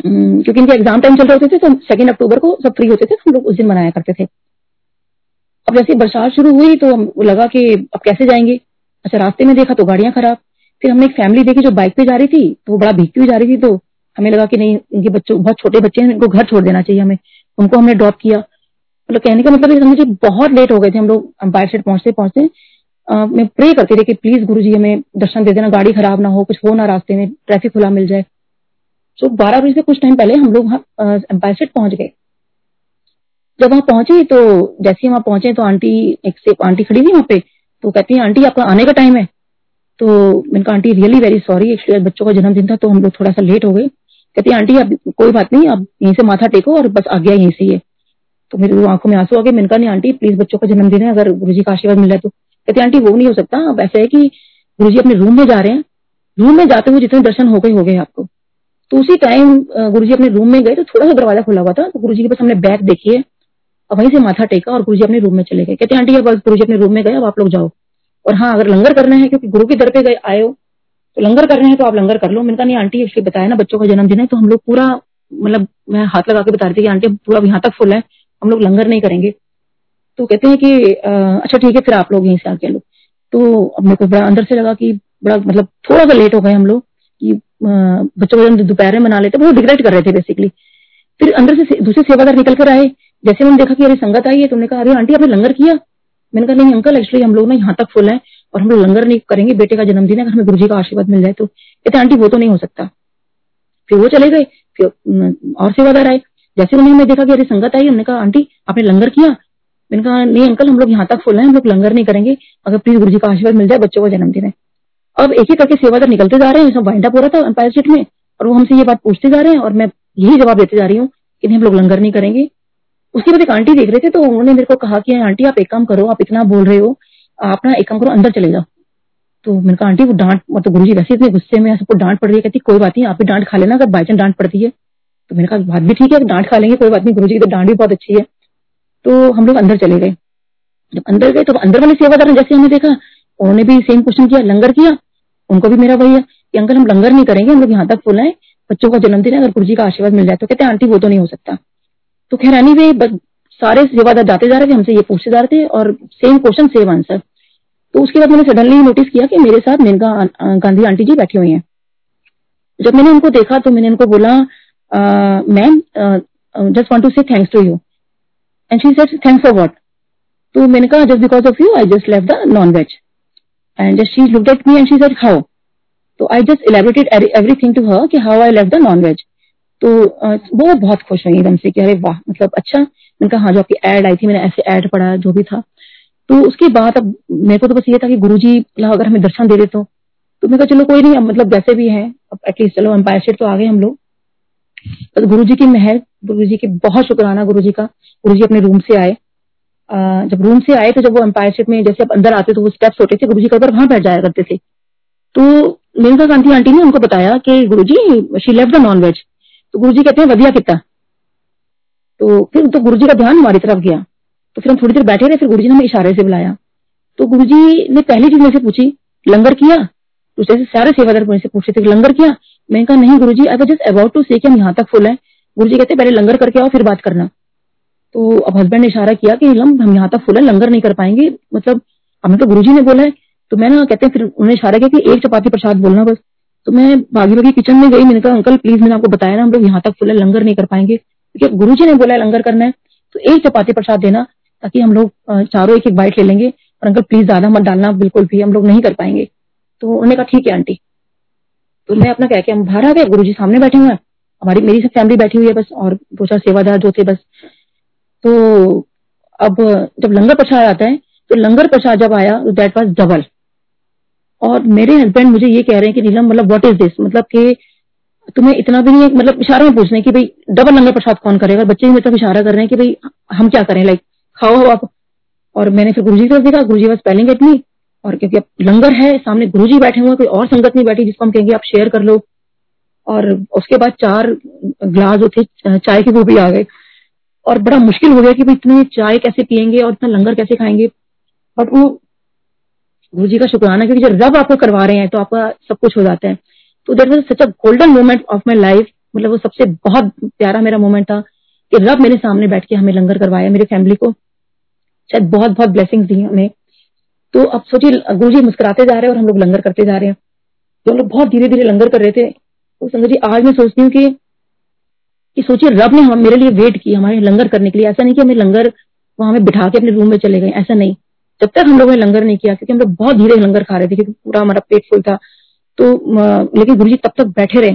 क्योंकि इनके एग्जाम टाइम चल रहे होते थे तो सेकेंड अक्टूबर को सब फ्री होते थे, हम लोग उस दिन मनाया करते थे। अब जैसे बरसात शुरू हुई तो लगा कि अब कैसे जाएंगे, अच्छा रास्ते में देखा तो गाड़ियां खराब, फिर हमने एक फैमिली देखी जो बाइक पे जा रही थी तो वो बड़ा भीगती हुई जा रही थी, तो हमें लगा कि नहीं इनके बच्चों बहुत छोटे बच्चे हैं, इनको घर छोड़ देना चाहिए हमें, उनको हमने ड्रॉप किया। मतलब तो कहने का मतलब समझिए बहुत लेट हो गए थे हम लोग अंपायर सेट पहुंचते पहुंचते। आ, मैं प्रे करती रही कि प्लीज गुरु जी हमें दर्शन दे देना, गाड़ी खराब ना हो, कुछ हो ना रास्ते में, ट्रैफिक खुला मिल जाए। तो बारह बजे से कुछ टाइम पहले हम लोग वहाँ अंपायर सेट पहुंच गए। जब वहाँ पहुंचे तो जैसे ही वहाँ पहुंचे तो आंटी एक से आंटी खड़ी थी वहाँ पे, तो कहती है आंटी आपका आने का टाइम है। तो मैंने कहा aunty really very sorry, actually आज बच्चों का जन्मदिन था तो हम लोग थोड़ा सा लेट हो गए। कहती है आंटी आप कोई बात नहीं, आप यहीं से माथा टेको और बस आज्ञा यहीं से ही है। तो मेरी आंखों में आंसू आ गए, मैंने कहा नहीं आंटी प्लीज बच्चों का जन्मदिन है, अगर गुरु जी का आशीर्वाद मिला तो। कहती है आंटी वो नहीं हो सकता, अब ऐसा है कि गुरु जी अपने रूम में जा रहे हैं, रूम में जाते हुए जितने दर्शन हो गए हो गए आपको। तो उसी टाइम गुरु जी अपने रूम में गए तो थोड़ा सा दरवाजा खुला हुआ था, तो गुरु जी के पास हमने बैग देखी है और वहीं से माथा टेका और गुरु जी अपने रूम में चले गए। कहते हैं आंटी अब गुरु जी अपने रूम में गए, अब आप लोग जाओ, और हाँ अगर लंगर करना है क्योंकि गुरु के दर पे गए आए हो तो लंगर करना है तो आप लंगर कर लो। मैंने कहा नहीं आंटी इसलिए बताया ना बच्चों का जन्मदिन है, तो हम लोग पूरा मतलब मैं हाथ लगा के बता रही थी कि आंटी पूरा यहाँ तक फुल है, हम लोग लंगर नहीं करेंगे। तो कहते हैं कि अच्छा ठीक है फिर आप लोग यहीं से आके लो। तो अब मेरे को बड़ा अंदर से लगा कि बड़ा मतलब थोड़ा सा लेट हो गए हम लोग कि बच्चों का जन्म दोपहर में मना लेते, बहुत रिग्रेट कर रहे थे बेसिकली। फिर अंदर से दूसरे सेवादार निकल कर आए, जैसे हमने देखा कि अरे संगत आई है, तुमने कहा अरे आंटी आपने लंगर किया? मैंने कहा नहीं अंकल एक्चुअली हम लोग ना यहाँ तक फुल है और हम लोग लंगर नहीं करेंगे, बेटे का जन्मदिन है, अगर हमें गुरु जी का आशीर्वाद मिल जाए तो। कहते आंटी वो तो नहीं हो सकता। फिर वो चले गए, फिर और सेवादार आए, जैसे उन्होंने हमें देखा कि अरे संगत आई, हमने कहा आंटी आपने लंगर किया? मैंने कहा नहीं अंकल हम लोग यहाँ तक फुल है, हम लोग लंगर नहीं करेंगे, अगर प्लीज गुरु जी का आशीर्वाद मिल जाए, बच्चों का जन्मदिन है। अब एक ही करके सेवादार निकलते जा रहे हैं, सब वाइंड अप हो रहा था एम्पायर स्टेट में, और वो हमसे ये बात पूछते जा रहे हैं और मैं यही जवाब देते जा रही हूँ कि नहीं हम लोग लंगर नहीं करेंगे। उसके बाद एक आंटी देख रहे थे तो उन्होंने मेरे को कहा कि आंटी आप एक काम करो, आप इतना बोल रहे हो, आप ना एक काम करो अंदर चले जाओ। तो मैंने कहा आंटी वो डांट, मतलब गुरुजी वैसे इतने गुस्से में सबको डांट पड़ रही है, कहती कोई बात नहीं आप भी डांट खा लेना अगर बाई चांस डांट पड़ती है। तो मैंने कहा बात भी ठीक है, डांट खा लेंगे कोई बात नहीं, गुरुजी की तो डांट भी बहुत अच्छी है। तो हम लोग अंदर चले गए। जब अंदर गए तो अंदर वाले सेवादार ने जैसे हमने देखा उन्होंने भी सेम क्वेश्चन किया, लंगर किया? उनको भी मेरा वही है कि अंकल हम लंगर नहीं करेंगे, हम लोग यहाँ तक फुल है, बच्चों का जन्मदिन है, अगर गुरुजी का आशीर्वाद मिल जाए तो। कहते हैं आंटी वो तो नहीं हो सकता। तो खैर एनीवे बस सारे सेवादार जाते जा रहे थे, हमसे ये पूछते जा रहे थे और सेम क्वेश्चन सेम आंसर। तो उसके बाद मैंने सडनली नोटिस किया कि मेरे साथ मेनका गांधी आंटी जी बैठी हुई हैं। जब मैंने उनको देखा तो मैंने उनको बोला ma'am just want to say thanks to you, and she said thanks for what? तो मैंने कहा just because of you I just left the non veg, and just she looked at me and she said how? तो I just elaborated everything to her कि how I left the non veg. तो वो बहुत खुश हुई एकदम से कि अरे वाह मतलब अच्छा। मैंने कहा हाँ जो आपकी एड आई थी मैंने ऐसे ऐड पढ़ा जो भी था। तो उसके बाद अब मेरे को तो बस ये था कि गुरुजी अगर हमें दर्शन दे दे तो तो मैंने कहा चलो कोई नहीं, मतलब जैसे भी है अब एटलीस्ट चलो एम्पायर स्टेट तो आ गए हम लोग। तो गुरुजी की मेहर, गुरुजी के बहुत शुक्राना गुरुजी का। गुरुजी अपने रूम से आए, जब रूम से आए तो जब वो एम्पायर स्टेट में जैसे अंदर आते तो वो स्टेप्स होते थे, गुरुजी कई बार वहां बैठ जाया करते थे। तो मेनका गांधी आंटी ने उनको बताया कि Guruji she left the non veg. तो गुरुजी कहते हैं वधिया कितना। तो फिर तो गुरुजी का ध्यान हमारी तरफ गया, तो फिर हम थोड़ी देर बैठे रहे, फिर गुरुजी ने हमें इशारे से बुलाया। तो गुरुजी ने पहली चीज मेरे से पूछी लंगर किया? दूसरे से सारे सेवादार मेरे से पूछ रहे थे लंगर किया? मैंने कहा नहीं Guruji I was just about to say कि हम यहाँ तक फुल है। गुरुजी कहते पहले लंगर करके आओ फिर बात करना। तो अब हस्बैंड ने इशारा किया कि हम यहाँ तक फुल है, लंगर नहीं कर पाएंगे, मतलब हमने तो गुरुजी ने बोला है। तो मैं ना कहते हैं फिर उन्होंने इशारा किया कि एक चपाती प्रसाद बोलना बस। तो मैं भागी भागी किचन में गई, मैंने कहा अंकल प्लीज मैंने आपको बताया ना हम लोग यहाँ तक फुल है, लंगर नहीं कर पाएंगे, क्योंकि गुरुजी ने बोला है लंगर करना है, तो एक चपाती प्रसाद देना ताकि हम लोग चारों एक एक बाइट ले लेंगे, और अंकल प्लीज ज्यादा मत डालना बिल्कुल भी, हम लोग नहीं कर पाएंगे। तो उन्होंने कहा ठीक है आंटी। तो मैं अपना कह के हम बाहर आ गए, गुरुजी सामने बैठे हुए हैं, हमारी मेरी सब फैमिली बैठी हुई है बस, और दो चार सेवादार जो थे बस। तो अब जब लंगर प्रसाद आता है तो लंगर प्रसाद जब आया दैट वाज डबल। और मेरे हस्बैंड मुझे ये कह रहे हैं कि नीलम मतलब व्हाट इज दिस, मतलब कि तुम्हें इतना भी नहीं, मतलब इशारे में पूछ रहे हैं कि भाई डबल लंगर प्रसाद कौन करेगा, बच्चे भी मतलब इशारा कर रहे हैं कि भाई हम क्या करें, लाइक खाओ आप। और मैंने फिर गुरुजी की तरफ देखा, गुरुजी बस स्पेलिंग इट ली, और क्योंकि अब लंगर है, सामने गुरुजी बैठे हुए हैं, कोई और संगत नहीं बैठी जिसको हम कहेंगे आप शेयर कर लो। और उसके बाद चार ग्लास जो थे चाय के वो भी आ गए, और बड़ा मुश्किल हो गया कि भाई इतनी चाय कैसे पियेंगे और इतना लंगर कैसे खाएंगे। बट वो गुरुजी का शुक्राना, क्योंकि जब रब आपको करवा रहे हैं तो आपका सब कुछ हो जाता है। तो that was such a golden moment of my life, मतलब वो सबसे बहुत प्यारा मेरा मोमेंट था कि रब मेरे सामने बैठ के हमें लंगर करवाया, मेरी फैमिली को शायद बहुत बहुत ब्लेसिंग्स दी हमें। तो अब सोचिए गुरुजी मुस्कुराते जा रहे हैं और हम लोग लंगर करते जा रहे हैं, जो लोग बहुत धीरे धीरे लंगर कर रहे थे। तो संगत जी आज मैं सोचती हूँ कि, कि सोचिए रब ने हम मेरे लिए वेट की हमारे लंगर करने के लिए। ऐसा नहीं कि हमें लंगर वहां हमें बिठा के अपने रूम में चले गए, ऐसा नहीं। जब तक हम लोगों ने लंगर नहीं किया, क्योंकि हम लोग बहुत धीरे लंगर खा रहे थे क्योंकि पूरा हमारा पेट फुल था, तो लेकिन गुरुजी तब तक बैठे रहे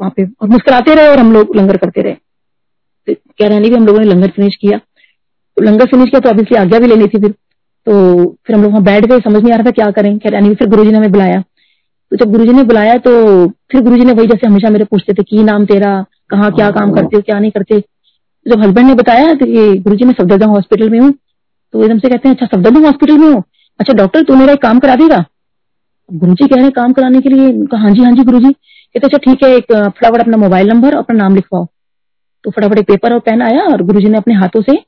वहां पे और मुस्कुराते रहे और हम लोग लंगर करते रहे। कह रहे नहीं कि हम लोगों ने लंगर फिनिश किया, तो लंगर फिनिश किया तो अब इसलिए आज्ञा भी लेनी थी। फिर तो फिर हम लोग वहां बैठ गए, समझ नहीं आ रहा था क्या करें। कह रहे नहीं, फिर गुरुजी ने हमें बुलाया। तो जब गुरुजी ने बुलाया तो फिर गुरुजी ने वही जैसे हमेशा मेरे पूछते थे कि नाम तेरा, कहाँ क्या काम करते हो, क्या नहीं करते। जब हस्बैंड ने बताया तो गुरुजी मैं सफदरजंग हॉस्पिटल में हूँ, तो एकदम से कहते हैं अच्छा सफदरजंग हॉस्पिटल में हो, अच्छा डॉक्टर तू मेरा एक काम करा देगा। गुरुजी कह रहे हैं काम कराने के लिए, कहा हाँ जी हाँ जी गुरुजी। कहते अच्छा ठीक है, एक फटाफट अपना मोबाइल नंबर अपना नाम लिखवाओ। तो फटाफट एक पेपर और पेन आया और गुरुजी ने अपने हाथों से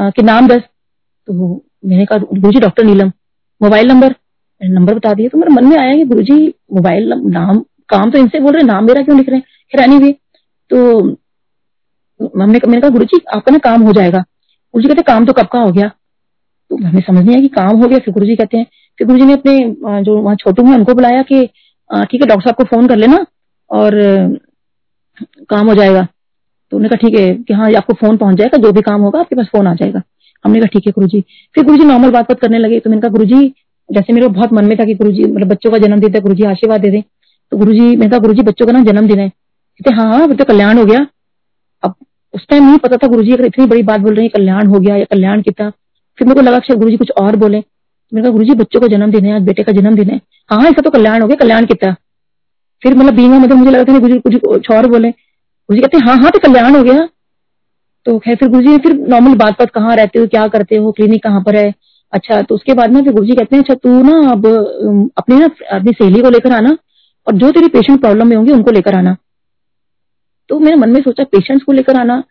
आ, के नाम दस। तो मैंने कहा Guruji doctor Neelam, mobile number number बता दिया। तो मेरे मन में आया कि गुरुजी मोबाइल नाम, काम तो इनसे बोल रहे, नाम मेरा क्यों लिख रहे हैं। हैरानी हुई। तो मैंने कहा गुरुजी आपका ना काम हो जाएगा। गुरुजी कहते काम तो कब का हो गया। तो हमें समझ नहीं आया कि काम हो गया। फिर गुरुजी कहते हैं, फिर गुरुजी ने अपने जो वहाँ छोटू हैं उनको बुलाया कि ठीक है डॉक्टर साहब को फोन कर लेना और काम हो जाएगा। तो उन्होंने कहा ठीक है कि हाँ आपको फोन पहुंच जाएगा, जो भी काम होगा आपके पास फोन आ जाएगा। हमने कहा ठीक है गुरुजी। फिर गुरुजी नॉर्मल बात बात करने लगे। तो मैंने कहा गुरुजी, जैसे मेरे बहुत मन में था कि गुरुजी मतलब बच्चों का जन्मदिन था, गुरुजी आशीर्वाद दे दें। तो गुरुजी, मैंने कहा गुरुजी बच्चों का ना जन्मदिन है। कहते हाँ हाँ तो कल्याण हो गया। अब उस टाइम नहीं पता था गुरुजी अगर इतनी बड़ी बात बोल रहे हैं कल्याण हो गया या कल्याण कितना। फिर मेरे को लगा शायद गुरुजी कुछ और बोले। मैंने कहा गुरुजी बच्चों का जन्मदिन है, आज बेटे का जन्मदिन है। हाँ इसका तो कल्याण हो गया, कल्याण कितना। फिर मतलब बीमा मतलब मुझे लगा था गुरुजी कुछ कुछ और बोले। गुरुजी कहते हाँ हाँ तो कल्याण हो गया। तो खैर फिर गुरुजी ने फिर नॉर्मल बात बात कहाँ रहते हो, क्या करते हो, क्लिनिक कहाँ पर है। अच्छा तो उसके बाद में फिर गुरुजी कहते हैं अच्छा तू ना अब अपनी ना अपनी सहेली को लेकर आना और जो तेरे पेशेंट प्रॉब्लम में होंगे उनको लेकर आना। तो मेरे मन में सोचा पेशेंट्स को लेकर आना,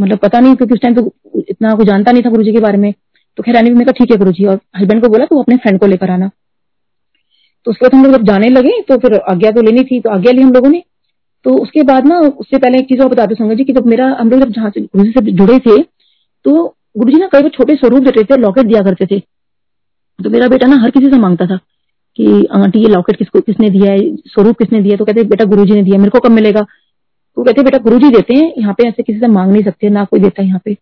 मतलब पता नहीं क्योंकि उस टाइम तो इतना कुछ जानता नहीं था गुरुजी के बारे में। तो खैर मैंने कहा ठीक है गुरुजी, और हस्बैंड को बोला तो अपने फ्रेंड को लेकर आना। तो उसके बाद हम लोग जब जाने लगे तो फिर आज्ञा तो लेनी थी, तो आज्ञा ली हम लोगों ने। तो उसके बाद ना उससे पहले एक चीज और बता दूं संगत जी कि जब मेरा हम लोग जब जहाँ से गुरुजी से जुड़े थे तो गुरुजी ना कई बार छोटे स्वरूप देते थे, लॉकेट दिया करते थे। तो मेरा बेटा ना हर किसी से मांगता था कि आंटी ये लॉकेट किसको किसने दिया है, स्वरूप किसने दिया। तो कहते बेटा गुरुजी ने दिया, मेरे को कब मिलेगा। तो कहते बेटा गुरुजी देते हैं, यहाँ पे ऐसे किसी से मांग नहीं सकते, ना कोई देता है यहाँ पे,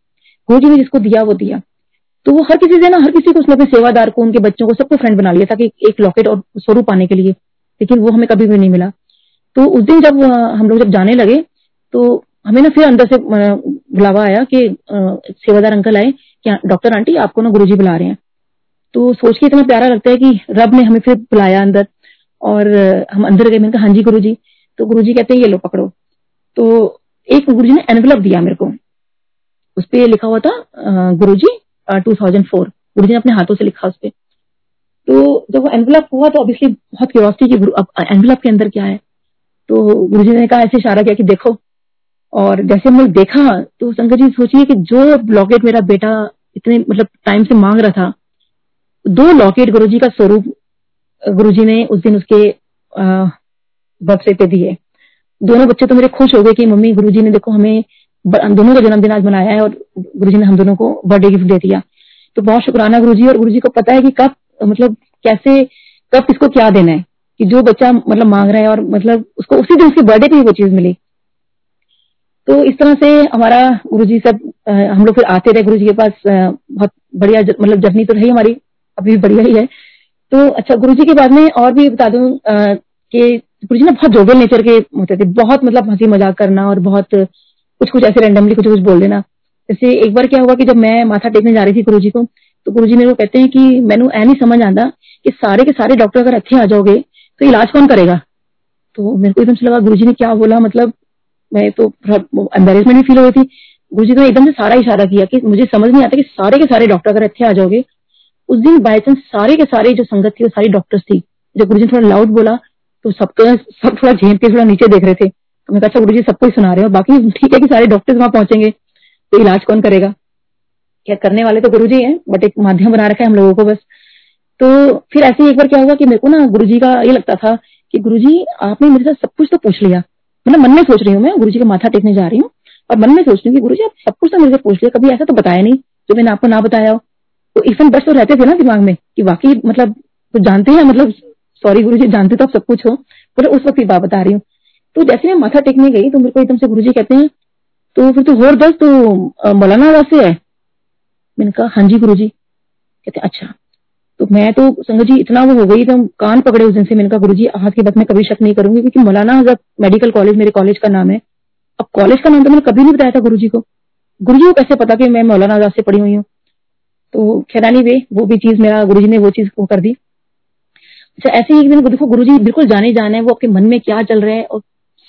गुरुजी ने जिसको दिया वो दिया। तो वो हर किसी से ना हर किसी को उसने अपने सेवादार को, उनके बच्चों को, सबको फ्रेंड बना लिया था कि एक लॉकेट और स्वरूप पाने के लिए, लेकिन वो हमें कभी भी नहीं मिला। तो उस दिन जब हम लोग जब जाने लगे तो हमें ना फिर अंदर से बुलावा आया कि सेवादार अंकल आए कि डॉक्टर आंटी आपको ना गुरुजी बुला रहे हैं। तो सोच के इतना प्यारा लगता है कि रब ने हमें फिर बुलाया अंदर, और हम अंदर गए। मैंने कहा हाँ जी गुरुजी। तो गुरुजी कहते हैं ये लो पकड़ो। तो एक गुरुजी ने एनवेलप दिया मेरे को, उस पे लिखा हुआ था Guruji two thousand four, Guruji ने अपने हाथों से लिखा उस पे। तो जब वो एनवेलप हुआ तो ऑब्वियसली बहुत क्यूरियोसिटी की अब एनवेलप के अंदर क्या है। तो गुरुजी ने कहा ऐसे इशारा किया कि देखो, और जैसे हमने देखा तो संगत जी सोचिए कि जो लॉकेट मेरा बेटा इतने मतलब टाइम से मांग रहा था, दो लॉकेट गुरुजी का स्वरूप गुरुजी ने उस दिन उसके बर्थडे पे दिए। दोनों बच्चे तो मेरे खुश हो गए कि मम्मी गुरुजी ने देखो हमें दोनों का जन्मदिन आज मनाया है और गुरुजी ने हम दोनों को बर्थडे गिफ्ट दे दिया। तो बहुत शुक्राना गुरुजी। और गुरुजी को पता है कि कब मतलब कैसे कब किसको क्या देना है, कि जो बच्चा मतलब मांग रहा है और मतलब उसको उसी दिन उसके बर्थडे पे वो चीज मिली। तो इस तरह से हमारा गुरुजी सब आ, हम लोग फिर आते रहे गुरुजी के पास। आ, बहुत बढ़िया ज, मतलब जर्नी तो रही हमारी, अभी भी बढ़िया ही है। तो अच्छा गुरुजी के बाद में और भी बता दूं कि गुरुजी ना बहुत जोवियल नेचर के होते थे, बहुत मतलब हंसी मजाक करना और बहुत कुछ कुछ ऐसे रैंडमली कुछ कुछ बोल देना। जैसे एक बार क्या हुआ कि जब मैं माथा टेकने जा रही थी गुरुजी को, तो गुरुजी मेरे को कहते हैं कि मैनू ऐ नहीं समझ आता कि सारे के सारे डॉक्टर अगर अच्छे आ जाओगे तो इलाज कौन करेगा। तो मेरे को एकदम से लगा गुरुजी ने क्या बोला, मतलब मैं तो एम्बेरसमेंट भी फील हो रही थी। गुरुजी ने एकदम से सारा इशारा किया कि मुझे समझ नहीं आता कि सारे के सारे डॉक्टर अगर अच्छे आ जाओगे। उस दिन बाय चांस सारे के सारे जो संगत थी वो सारी डॉक्टर्स थी। जब गुरुजी ने थोड़ा लाउड बोला तो सबको सब थोड़ा झेप के थोड़ा नीचे देख रहे थे। तो मैंने कहा अच्छा गुरुजी सबको ही सुना रहे हो, बाकी ठीक है कि सारे डॉक्टर्स वहां पहुंचेंगे तो इलाज कौन करेगा, क्या करने वाले तो गुरुजी हैं, बट एक माध्यम बना रखा है हम लोगों को बस। तो फिर ऐसे ही एक बार क्या हुआ कि मेरे को ना गुरुजी का ये लगता था कि गुरुजी आपने मेरे साथ सब कुछ तो पूछ लिया, मतलब मन में सोच रही हूँ मैं गुरुजी का माथा टेकने जा रही हूँ और मन में सोच रही हूँ कि गुरुजी आप सब कुछ तो मेरे से पूछ लिया, कभी ऐसा तो बताया नहीं जो मैंने आपको ना बताया हो। तो इफेन बस तो रहते थे ना दिमाग में कि वाकई मतलब तो जानते हैं, मतलब सॉरी गुरुजी जानते तो आप सब कुछ हो, पर उस वक्त की बात बता रही हूँ। तो जैसे मैं माथा टेकने गई तो मेरे को एकदम से गुरुजी कहते हैं तो फिर तो होर बस तो मौलाना आवाज से है। मैंने कहा हाँ जी गुरुजी। कहते अच्छा। तो मैं तो संगत जी इतना वो हो गई तो कान पकड़े उस दिन से। मैंने कहा गुरुजी आज के बाद मैं कभी शक नहीं करूंगी क्योंकि मौलाना आजाद मेडिकल कॉलेज मेरे कॉलेज का नाम है। अब कॉलेज का नाम तो मैंने कभी नहीं बताया था गुरुजी को। गुरुजी को कैसे पता कि मैं मौलाना आजाद से पढ़ी हुई हूँ। तो खैरानी वे वो भी चीज मेरा गुरुजी ने वो चीज को कर दी। अच्छा ऐसे ही एक दिन देखो गुरुजी बिल्कुल जाने जाने वो अपने मन में क्या चल रहा है और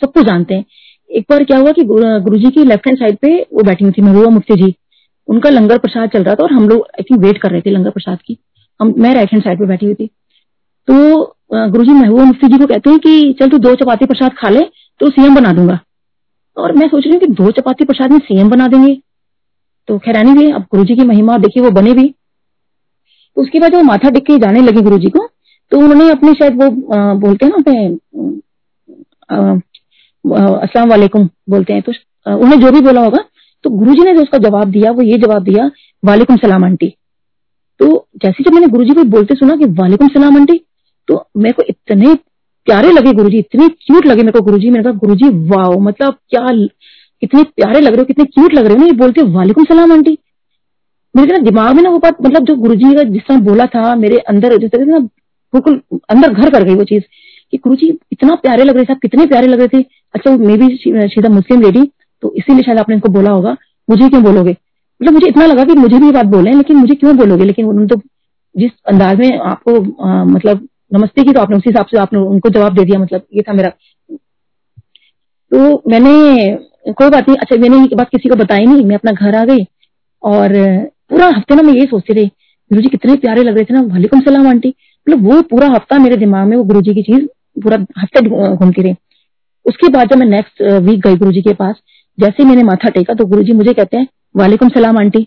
सबको जानते हैं। एक बार क्या हुआ कि गुरुजी की लेफ्ट हैंड साइड पे वो बैठी हुई थी महबूबा मुफ्ती जी, उनका लंगर प्रसाद चल रहा था और हम लोग आई थिंक वेट कर रहे थे लंगर प्रसाद की। हम मैं राइट हैंड साइड पे बैठी हुई थी। तो गुरुजी महबूबा मुफ्ती जी को कहते हैं कि चल तू दो चपाती प्रसाद खा ले तो सीएम बना दूंगा। और मैं सोच रही हूँ कि दो चपाती प्रसाद में सीएम बना देंगे। तो खैरानी भी अब गुरुजी की महिमा देखिए वो बने भी। तो उसके बाद वो माथा टेक के जाने लगे गुरुजी को तो उन्होंने अपने शायद वो आ, बोलते हैं ना अपने अस्सलाम वालेकुम बोलते हैं, तो उन्होंने जो भी बोला होगा तो गुरुजी ने जो उसका जवाब दिया वो ये जवाब दिया वालेकुम सलाम आंटी। तो जैसे जब मैंने गुरुजी को बोलते सुना कि वालेकुम सलाम आंटी तो मेरे को इतने प्यारे लगे गुरुजी, इतने क्यूट लगे मेरे को गुरुजी। मैंने कहा गुरुजी वाओ मतलब क्या कितने प्यारे लग रहे हो, कितने क्यूट लग रहे हो ना ये बोलते वालेकुम सलाम आंटी। मेरे ना दिमाग में ना वो बात मतलब जो गुरुजी का जिस तरह बोला था मेरे अंदर जैसे ना बिल्कुल अंदर घर कर गई वो चीज कि गुरुजी इतना प्यारे लग रहे थे, कितने प्यारे लग रहे थे। अच्छा मे बी सीधा मुस्लिम लेडी तो इसीलिए शायद आपने इनको बोला होगा, मुझे क्यों बोलोगे, मतलब मुझे इतना लगा कि मुझे भी ये बात बोले लेकिन मुझे क्यों बोलोगे। लेकिन उन्होंने तो जिस अंदाज में आपको आ, मतलब नमस्ते की तो आपने उसी हिसाब से आपने उनको जवाब दे दिया, मतलब ये था मेरा। तो मैंने कोई बात नहीं, अच्छा मैंने ये बात किसी को बताई नहीं। मैं अपना घर आ गई और पूरा हफ्ते ना मैं ये सोचती रही गुरुजी कितने प्यारे लग रहे थे ना वालेकुम सलाम आंटी, मतलब वो पूरा हफ्ता मेरे दिमाग में वो गुरुजी की चीज पूरा हफ्ते घूमती रही। उसके बाद जब मैं नेक्स्ट वीक गई गुरुजी के पास, जैसे मैंने माथा टेका तो गुरुजी मुझे कहते हैं वालेकुम सलाम aunty.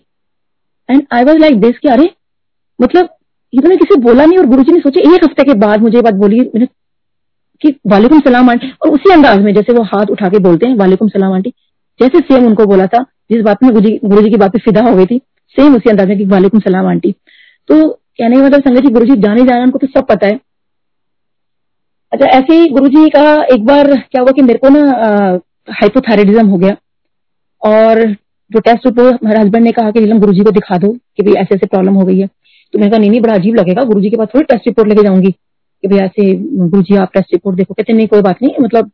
And I was like this कि अरे मतलब इन्होंने किसी बोला नहीं और गुरुजी ने सोचे एक हफ्ते के बाद मुझे बात बोली कि वालेकुम सलाम आंटी, और उसी अंदाज में जैसे वो हाथ उठा के बोलते हैं वालेकुम सलाम आंटी, जैसे सेम उनको बोला था जिस बात में गुरुजी की बात पे फिदा हो गई थी, सेम उसी अंदाज में कि वालेकुम सलाम आंटी। तो कहने का मतलब संगत जी गुरुजी जाने जाना उनको तो सब पता है। अच्छा ऐसे ही गुरुजी का एक बार क्या हुआ कि मेरे को ना हाइपोथायराइडिज्म हो गया और जो टेस्ट रिपोर्ट मेरे हस्बैंड ने कहा कि नीलम गुरुजी को दिखा दो कि भाई ऐसे ऐसे प्रॉब्लम हो गई है। तो मैंने कहा नहीं नहीं बड़ा अजीब लगेगा गुरुजी के पास थोड़ी टेस्ट रिपोर्ट लेके जाऊंगी कि भाई ऐसे गुरुजी आप टेस्ट रिपोर्ट देखो। कहते नहीं कोई बात नहीं, मतलब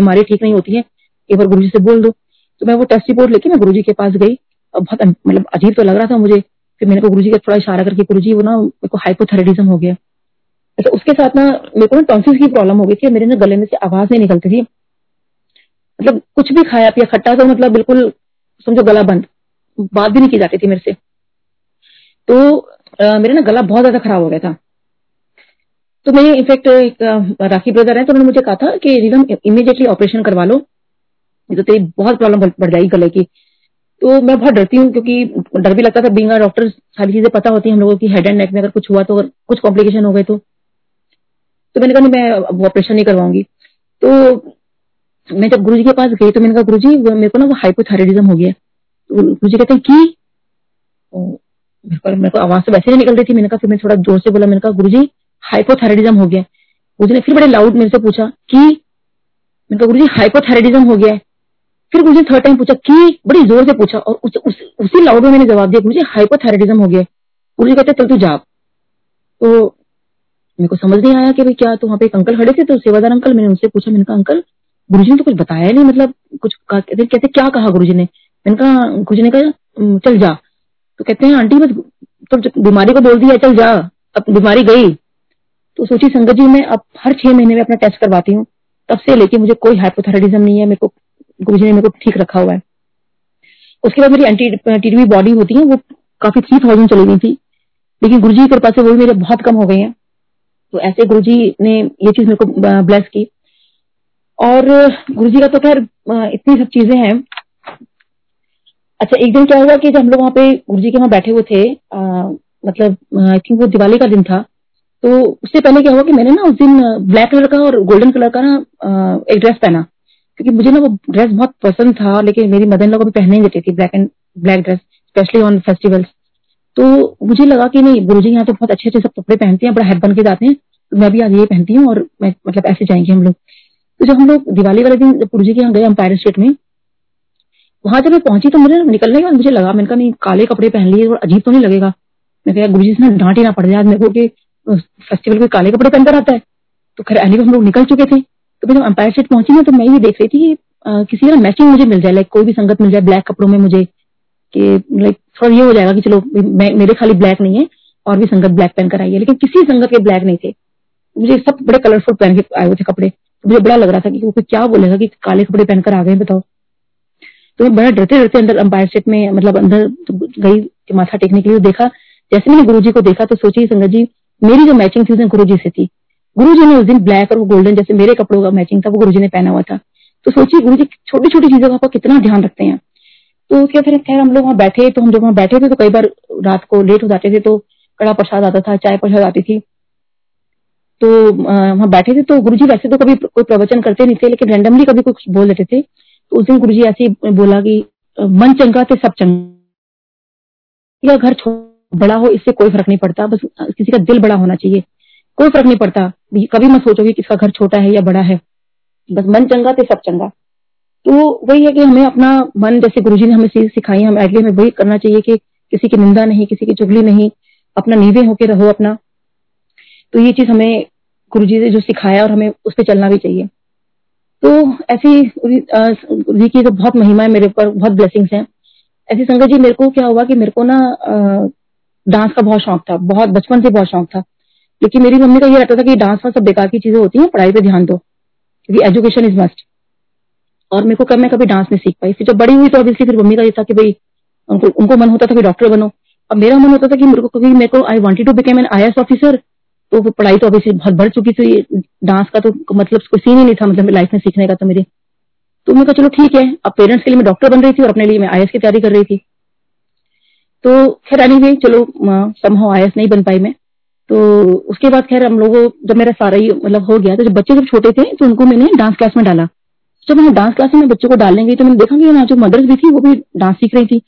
बीमारी ठीक नहीं होती है, एक बार गुरुजी से बोल दो। तो मैं वो टेस्ट रिपोर्ट लेके मैं गुरुजी के पास गई और बहुत मतलब अजीब तो लग रहा था मुझे। फिर मैंने गुरुजी का थोड़ा इशारा करके गुरुजी वो ना मेरे को हाइपोथायराइडिज्म हो गया। अच्छा उसके साथ ना मेरे को ना टॉन्सिल्स की प्रॉब्लम हो गई थी, मेरे ना गले में से आवाज नहीं निकलती थी, मतलब कुछ भी खाया पिया खट्टा तो मतलब बिल्कुल समझो गला बंद, बात भी नहीं की जाती थी मेरे से। तो आ, मेरे ना गला बहुत ज्यादा खराब हो गया था। तो मेरे इनफेक्ट एक राखी ब्रदर है तो उन्होंने मुझे कहा था कि नीलम इमीडिएटली ऑपरेशन करवा लो तो तेरी बहुत प्रॉब्लम बढ़ जाएगी गले की। तो मैं बहुत डरती हूँ क्योंकि डर भी लगता था, बीइंग अ डॉक्टर सारी चीजें पता होती है हम लोगों की, हेड एंड नेक में अगर कुछ हुआ तो कुछ कॉम्प्लिकेशन हो गए तो तो मैंने कहा मैं वो ऑपरेशन नहीं करवाऊंगी। तो मैं जब गुरुजी के पास गई तो मैंने कहा गुरुजी मेरे को ना वो हाइपोथायराइडिज्म हो गया। तो गुरुजी कहते हैं कि मेरे को, मेरे को आवाज से वैसे नहीं निकल रही थी। मैंने कहा फिर मैं थोड़ा जोर से बोला, मैंने कहा गुरुजी हाइपोथायराइडिज्म हो गया। गुरुजी ने फिर बड़े लाउड मेरे से पूछा कि, मैंने कहा गुरुजी हाइपोथायराइडिज्म हो गया। फिर गुरुजी ने थर्ड टाइम पूछा कि, बड़ी जोर से पूछा और उस, उस, उसी लाउड में मैंने जवाब दिया गुरुजी हाइपोथायराइडिज्म हो गया। गुरुजी कहते चल तू जा। तो मेरे को समझ नहीं आया कि भाई क्या। तो वहां पे एक अंकल खड़े थे तो सेवादार अंकल, मैंने उनसे पूछा, मैंने कहा अंकल गुरुजी ने तो कुछ बताया नहीं, मतलब कुछ कहते क्या कहा गुरुजी ने। मैंने कहा गुरुजी ने कहा चल जा। तो कहते हैं आंटी बस तो बीमारी को बोल दिया चल जा, अब बीमारी गई। तो सोची संगत जी मैं अब हर छह महीने में अपना टेस्ट करवाती हूँ, तब से लेके मुझे कोई हाइपोथायराइडिज्म नहीं है, मेरे को गुरुजी ने मेरे को ठीक रखा हुआ है। उसके बाद मेरी एंटी टीडीपी बॉडी होती है वो काफी थ्री थाउजेंड चली गई थी, लेकिन गुरुजी की कृपा से वो भी मेरे बहुत कम हो गए हैं। तो ऐसे गुरुजी ने ये चीज मेरे को ब्लेस की। और गुरुजी का तो खैर इतनी सब चीजें हैं। अच्छा, एक दिन क्या हुआ कि जब हम लोग वहाँ पे गुरुजी के वहाँ बैठे हुए थे, आ, मतलब आई थिंक वो दिवाली का दिन था। तो उससे पहले क्या हुआ कि मैंने ना उस दिन ब्लैक कलर का और गोल्डन कलर का ना एक ड्रेस पहना, क्योंकि मुझे ना वो ड्रेस बहुत पसंद था, लेकिन मेरी मदर लोग पहनने देती थी black and black dress, specially on festivals. तो मुझे लगा कि नहीं, गुरुजी यहाँ तो बहुत अच्छे अच्छे सब कपड़े पहनते हैं, बड़ा हेड बन के जाते हैं, तो मैं भी आज ये पहनती हूँ और मैं मतलब ऐसे जाएंगे हम लोग। तो जब हम लोग दिवाली वाले दिन गुरुजी के यहाँ गए एम्पायर स्टेट में, वहां जब मैं पहुंची तो मुझे निकलने के बाद मुझे लगा, मैंने कहा नहीं काले कपड़े पहन लिए और अजीब तो नहीं लगेगा। मैं कहा गुरुजी से ना डांट ही ना पड़ जाए आज मेरे को कि फेस्टिवल पे काले कपड़े पहनकर आता है। तो खैर एनी हम लोग निकल चुके थे। तो जब एम्पायर स्टेट पहुंची ना तो मैं ये देख रही थी किसी का मैचिंग मुझे मिल जाए, लाइक कोई भी संगत मिल जाए ब्लैक कपड़ों में मुझे, कि लाइक थोड़ा ये हो जाएगा कि चलो मेरे खाली ब्लैक नहीं है और भी संगत ब्लैक पहनकर आई है। लेकिन किसी संगत के ब्लैक नहीं थे, मुझे सब बड़े कलरफुल पहन के आए हुए थे कपड़े। मुझे बड़ा लग रहा था कि वो क्या बोलेगा कि काले कपड़े पहनकर आ गए, बताओ। तो मैं बड़ा डरते डरते अंदर अंपायर सेट में मतलब अंदर गई माथा टेकने के लिए। देखा, जैसे मैंने गुरुजी को देखा तो सोची संगत जी मेरी जो मैचिंग थी उसने गुरुजी से थी। गुरुजी ने उस दिन ब्लैक और गोल्डन जैसे मेरे कपड़ों का मैचिंग था वो गुरुजी ने पहना हुआ था। तो सोचिए गुरुजी छोटी छोटी चीजों का कितना ध्यान रखते हैं। तो क्या फिर खैर हम लोग वहाँ बैठे। तो हम जब वहाँ बैठे थे तो कई बार रात को लेट हो जाते थे, तो कड़ा प्रसाद आता था, चाय प्रसाद आती थी। तो वहाँ बैठे थे तो गुरुजी वैसे तो कभी कोई प्रवचन करते नहीं थे, लेकिन रैंडमली कभी कुछ बोल देते थे। तो उस दिन गुरुजी ऐसे ही बोला कि मन चंगा थे सब चंगा, या घर बड़ा हो इससे कोई फर्क नहीं पड़ता, बस किसी का दिल बड़ा होना चाहिए, कोई फर्क नहीं पड़ता। कभी मत सोचोगे कि इसका घर छोटा है या बड़ा है, बस मन चंगा थे सब चंगा। तो वही है कि हमें अपना मन, जैसे गुरुजी ने हमें चीज सिखाई, हमें आगे हमें वही करना चाहिए कि किसी की निंदा नहीं, किसी की चुगली नहीं, अपना नीवे होके रहो अपना। तो ये चीज हमें गुरुजी ने जो सिखाया और हमें उस पर चलना भी चाहिए। तो ऐसी गुरुजी की तो बहुत महिमा है, मेरे ऊपर बहुत ब्लेसिंग्स हैं। ऐसी संगत जी मेरे को क्या हुआ कि मेरे को ना डांस का बहुत शौक था, बहुत बचपन से बहुत शौक था, लेकिन मेरी मम्मी का ये रहता था कि डांस में सब बेकार की चीजें होती हैं, पढ़ाई पे ध्यान दो क्योंकि एजुकेशन इज मस्ट। और मेरे को कब मैं कभी डांस नहीं सीख पाई। फिर जब बड़ी हुई तो ऑब्वियसली फिर मम्मी का ये था कि भाई उनको उनको मन होता था कि डॉक्टर बनो, और मेरा मन होता था कि मेरे को कभी मेरे को I wanted to become an IAS officer. तो पढ़ाई तो ऑब्वियसली बहुत बढ़ चुकी थी, डांस का तो मतलब कोई सीन ही नहीं था मतलब लाइफ में सीखने का। तो मेरे तो मैं कहा चलो ठीक है, अब पेरेंट्स के लिए मैं डॉक्टर बन रही थी और अपने लिए मैं आईएएस की तैयारी कर रही थी। तो खैर एनीवे चलो समहाउ आईएएस नहीं बन पाई मैं। तो उसके बाद खैर हम लोगों जब मेरा सारा ही मतलब हो गया, तो जब बच्चे जब छोटे थे तो उनको मैंने डांस क्लास में डाला। जब मैंने डांस क्लास में बच्चों को डालने गई तो मैंने देखा कि जो मदर्स भी थी वो भी डांस सीख रही थी।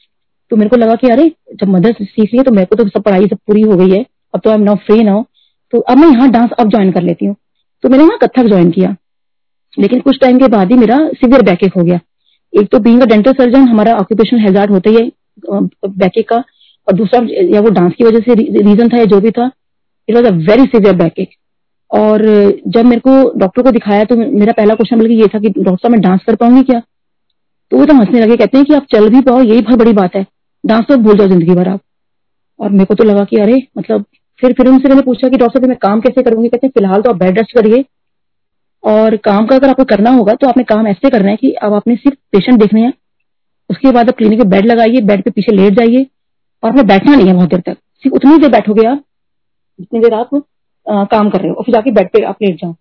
तो मेरे को लगा कि अरे जब मदर्स सीख रही है तो मेरे को तो सब पढ़ाई सब पूरी हो गई है, अब तो I am now free now, तो अब मैं यहाँ डांस अब ज्वाइन कर लेती हूँ। तो मैंने ना कथक ज्वाइन किया, लेकिन कुछ टाइम के बाद ही मेरा सीवियर बैकेक हो गया। एक तो बीइंग अ डेंटल सर्जन हमारा ऑक्यूपेशनल हैजार्ड होता ही है बैकेक का, और दूसरा या वो डांस की वजह से रीजन था या जो भी था, it was a very severe backache. और जब मेरे को डॉक्टर को दिखाया तो मेरा पहला क्वेश्चन बल्कि ये था कि डॉक्टर साहब मैं डांस कर पाऊंगी क्या? तो वो तो हंसने लगे, कहते हैं कि आप चल भी पाओ यही बहुत बड़ी बात है, डांस तो भूल जाओ जिंदगी भर आप। और मेरे को तो लगा कि अरे मतलब फिर फिर उनसे मैंने पूछा कि डॉक्टर साहब मैं काम कैसे करूंगी? कहते हैं फिलहाल तो आप बेड रेस्ट करिए, और काम का अगर आपको करना होगा तो आपने काम ऐसे करना है कि अब आपने सिर्फ पेशेंट देखने हैं, उसके बाद आप क्लिनिक पे बेड लगाइए, बेड पे पीछे लेट जाइए, और आपने बैठना नहीं है बहुत देर तक, सिर्फ उतनी देर बैठोगे आप जितनी देर आप आ, काम कर रहे हो, और फिर जाके बेड पे आप लेट जाओ।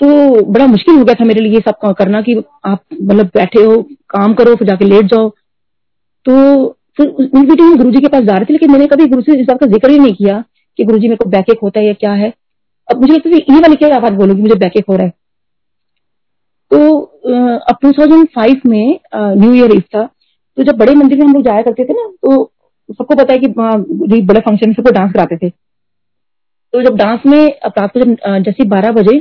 तो बड़ा मुश्किल हो गया था मेरे लिए ये सब करना कि आप मतलब बैठे हो काम करो फिर जाके लेट जाओ। तो फिर गुरुजी के पास जा रहे थे, लेकिन मैंने कभी गुरुजी इस बात का जिक्र ही नहीं किया कि गुरुजी मेरे को बैकएक होता है या क्या है। अब मुझे लगता है ये वाली क्या बात बोलूंगी मुझे बैकएक हो रहा है। तो अब दो हज़ार पाँच में न्यू ईयर ईव था, तो जब बड़े मंदिर में हम लोग जाया करते थे ना तो सबको पता है कि बड़े फंक्शन सबको डांस कराते थे। तो जब डांस में रात को जब जैसे बारह बजे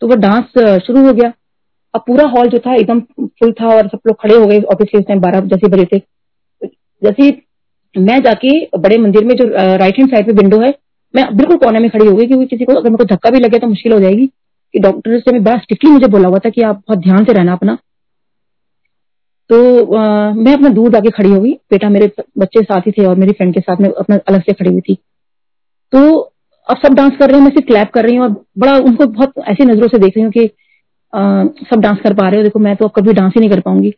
तो वो डांस शुरू हो गया। अब पूरा हॉल जो था एकदम फुल था और सब लोग खड़े हो गए ऑब्वियसली उस टाइम बारह जैसे बजे थे। जैसे मैं जाके बड़े मंदिर में जो राइट हैंड साइड पे विंडो है, मैं बिल्कुल कोने में खड़ी हो गई, क्योंकि किसी को अगर मेरे को धक्का भी लगे तो मुश्किल हो जाएगी, कि डॉक्टर से मैं बड़ा स्ट्रिक्टली मुझे बोला हुआ था कि आप बहुत ध्यान से रहना अपना। तो आ, मैं अपना दूर जाके खड़ी हो गई, बेटा मेरे बच्चे साथ ही थे और मेरी फ्रेंड के साथ में अपना अलग से खड़ी हुई थी। तो अब सब डांस कर रहे हैं, मैं सिर्फ क्लैप कर रही हूँ और बड़ा उनको बहुत ऐसी नजरों से देख रही हूँ कि आ, सब डांस कर पा रहे हो, देखो मैं तो अब कभी डांस ही नहीं कर पाऊंगी।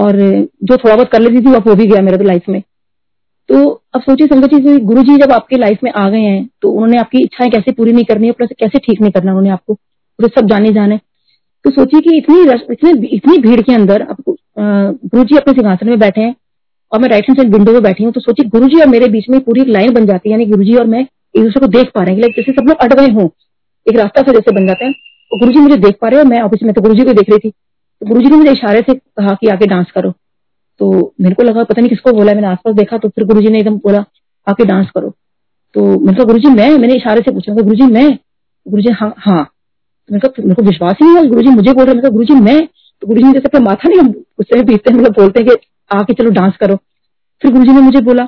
और जो थोड़ा बहुत कर लेती थी अब वो भी गया मेरा तो लाइफ में। तो अब सोचिए संगत जी, गुरु जी जब आपके लाइफ में आ गए हैं तो उन्होंने आपकी इच्छाएं कैसे पूरी नहीं करनी है, प्लस कैसे ठीक नहीं करना, उन्होंने आपको तो सब जाने जाने। तो सोचिए कि इतनी रश, इतने इतनी भीड़ के अंदर आपको गुरु जी अपने सिंहासन में बैठे हैं और मैं राइट हैंड साइड विंडो में बैठी हूँ। तो सोचिए गुरु जी और मेरे बीच में पूरी एक लाइन बन जाती है, यानी गुरु जी और मैं एक दूसरे को देख पा रहे हैं, लाइक जैसे सब लोग अट गए हों, एक रास्ता से जैसे बन जाता है। और गुरु जी मुझे देख पा रहे हैं, मैं ऑफिस में तो गुरु जी को देख रही थी। तो गुरु जी ने मुझे इशारे से कहा कि आके डांस करो। तो मेरे को लगा पता नहीं किसको बोला, मैंने आसपास देखा तो फिर गुरु जी ने एकदम बोला आके डांस करो। तो मैंने कहा गुरु जी मैं, मैंने इशारे से पूछा गुरु जी मैं, गुरु जी हाँ हाँ। मैंने कहा मेरे को विश्वास ही नहीं है गुरु जी मुझे बोल रहे, मैंने कहा गुरु जी मैं। तो गुरु जी ने जैसे माथा नहीं हम उससे पीटते हैं, मतलब बोलते हैं कि आके चलो डांस करो। फिर गुरु जी ने मुझे बोला,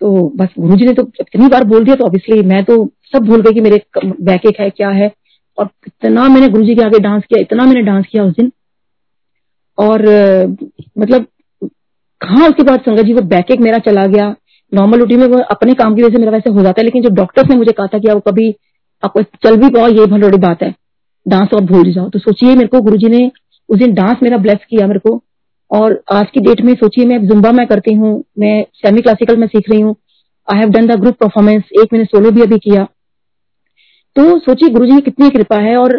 तो बस गुरु जी ने तो इतनी बार बोल दिया तो ऑब्वियसली मैं तो सब भूल गई कि मेरे बैक एक है क्या है। और इतना मैंने गुरु जी के आगे डांस किया, इतना मैंने डांस किया उस दिन। और मतलब हाँ उसके बाद संगत जी वो बैक एक मेरा चला गया। नॉर्मल रूटीन में वो अपने काम की वजह से मेरा वैसे हो जाता है, लेकिन जब डॉक्टर्स ने मुझे कहा था कि आप कभी आपको चल भी पाओ ये भलोड़ी बात है, डांस और भूल जाओ। तो सोचिए मेरे को गुरु जी ने उस दिन डांस मेरा ब्लेस किया मेरे को। और आज की डेट में सोचिए मैं जुम्बा में करती हूँ, मैं सेमी क्लासिकल में सीख रही हूँ, I have done the group performance, एक मैंने सोलो भी अभी किया। तो सोचिए गुरुजी की कितनी कृपा है। और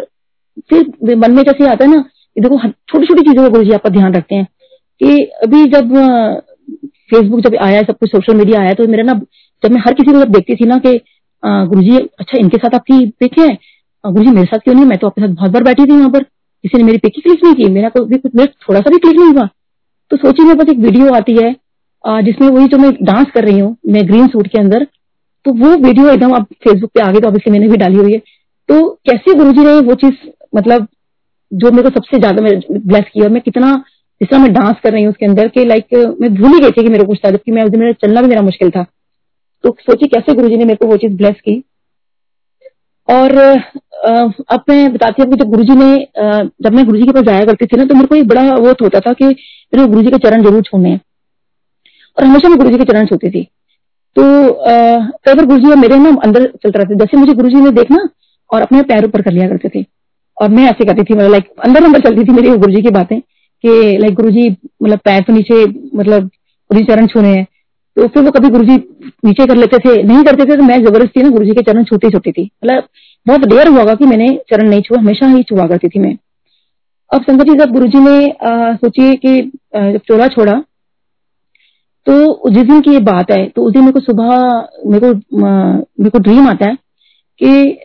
फिर मन में जैसे आता है ना, देखो छोटी छोटी चीजों का गुरुजी आपका ध्यान रखते हैं। कि अभी जब फेसबुक जब आया, सब कुछ सोशल मीडिया आया, तो मेरा ना जब मैं हर किसी को जब देखती थी ना कि गुरुजी अच्छा इनके साथ आपकी पिक है, गुरुजी मेरे साथ क्यों नहीं, मैं तो आपके साथ बहुत बार बैठी थी वहां पर, किसी ने मेरी पिक ही क्लिक नहीं की, मेरा कोई थोड़ा सा भी क्लिक नहीं हुआ। तो सोचिए मेरे पास एक वीडियो आती है जिसमें वही जो मैं डांस कर रही हूँ मैं ग्रीन सूट के अंदर, तो वो वीडियो एकदम आप फेसबुक पे आ गई, तो ऑब्वियसली मैंने भी डाली हुई है। तो कैसे गुरुजी ने वो चीज मतलब जो मेरे को सबसे ज्यादा मेरे ब्लेस किया, मैं कितना जिस तरह मैं डांस कर रही हूँ उसके अंदर के लाइक मैं भूल ही गई थी कि मेरे को कुछ था, जबकि मैं उस दिन मेरा चलना भी मेरा मुश्किल था। तो सोचिए कैसे गुरुजी ने मेरे को वो चीज ब्लेस की। और अब मैं बताती हूँ, जब गुरुजी ने जब मैं गुरुजी के पास जाया करती थी ना, तो मेरे को एक बड़ा वो होता था कि मेरे को गुरुजी के चरण जरूर छूने हैं, और हमेशा मैं गुरुजी के चरण छूती थी। तो कई बार गुरुजी मेरे ना अंदर चलते रहते, जैसे मुझे गुरुजी ने देखना और अपने पैर ऊपर कर लिया करते थे, और मैं ऐसे करती थी, मतलब लाइक अंदर अंदर चलती थी मेरी गुरुजी की बातें कि लाइक गुरुजी मतलब पैर तो नीचे, मतलब गुरुजी चरण छूने हैं। तो फिर वो कभी गुरुजी नीचे कर लेते थे, नहीं करते थे, तो मैं जबरदस्ती ना गुरुजी के चरण छूती छूती थी, मतलब बहुत देर हुआ कि मैंने चरण नहीं छुआ, हमेशा ही छुआ करती थी मैं। अब संगत जी जब गुरुजी ने सोचिए कि जब चोला छोड़ा तो जिस दिन की ये बात है, तो उस दिन मेरे को सुबह मेरे को मेरे को ड्रीम आता है कि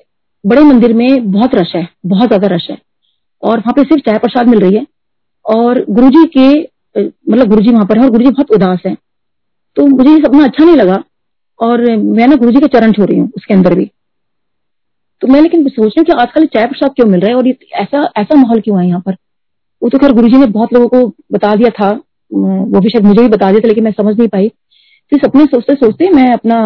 बड़े मंदिर में बहुत रश है, बहुत ज्यादा रश है, और वहां पे सिर्फ चाय प्रसाद मिल रही है, और गुरुजी के मतलब गुरुजी वहां पर है और गुरुजी बहुत उदास है। तो मुझे ये सपना अच्छा नहीं लगा, और मैं ना गुरुजी के चरण छू रही हूँ उसके अंदर भी। तो मैं लेकिन सोच रही हूँ कि आजकल चाय प्रसाद क्यों मिल रहा है और ये ऐसा ऐसा माहौल क्यों है यहाँ पर। वो तो खैर गुरुजी ने बहुत लोगों को बता दिया था, वो भी शायद मुझे भी बता दिया था, लेकिन मैं समझ नहीं पाई। फिर सपने सोचते सोचते मैं अपना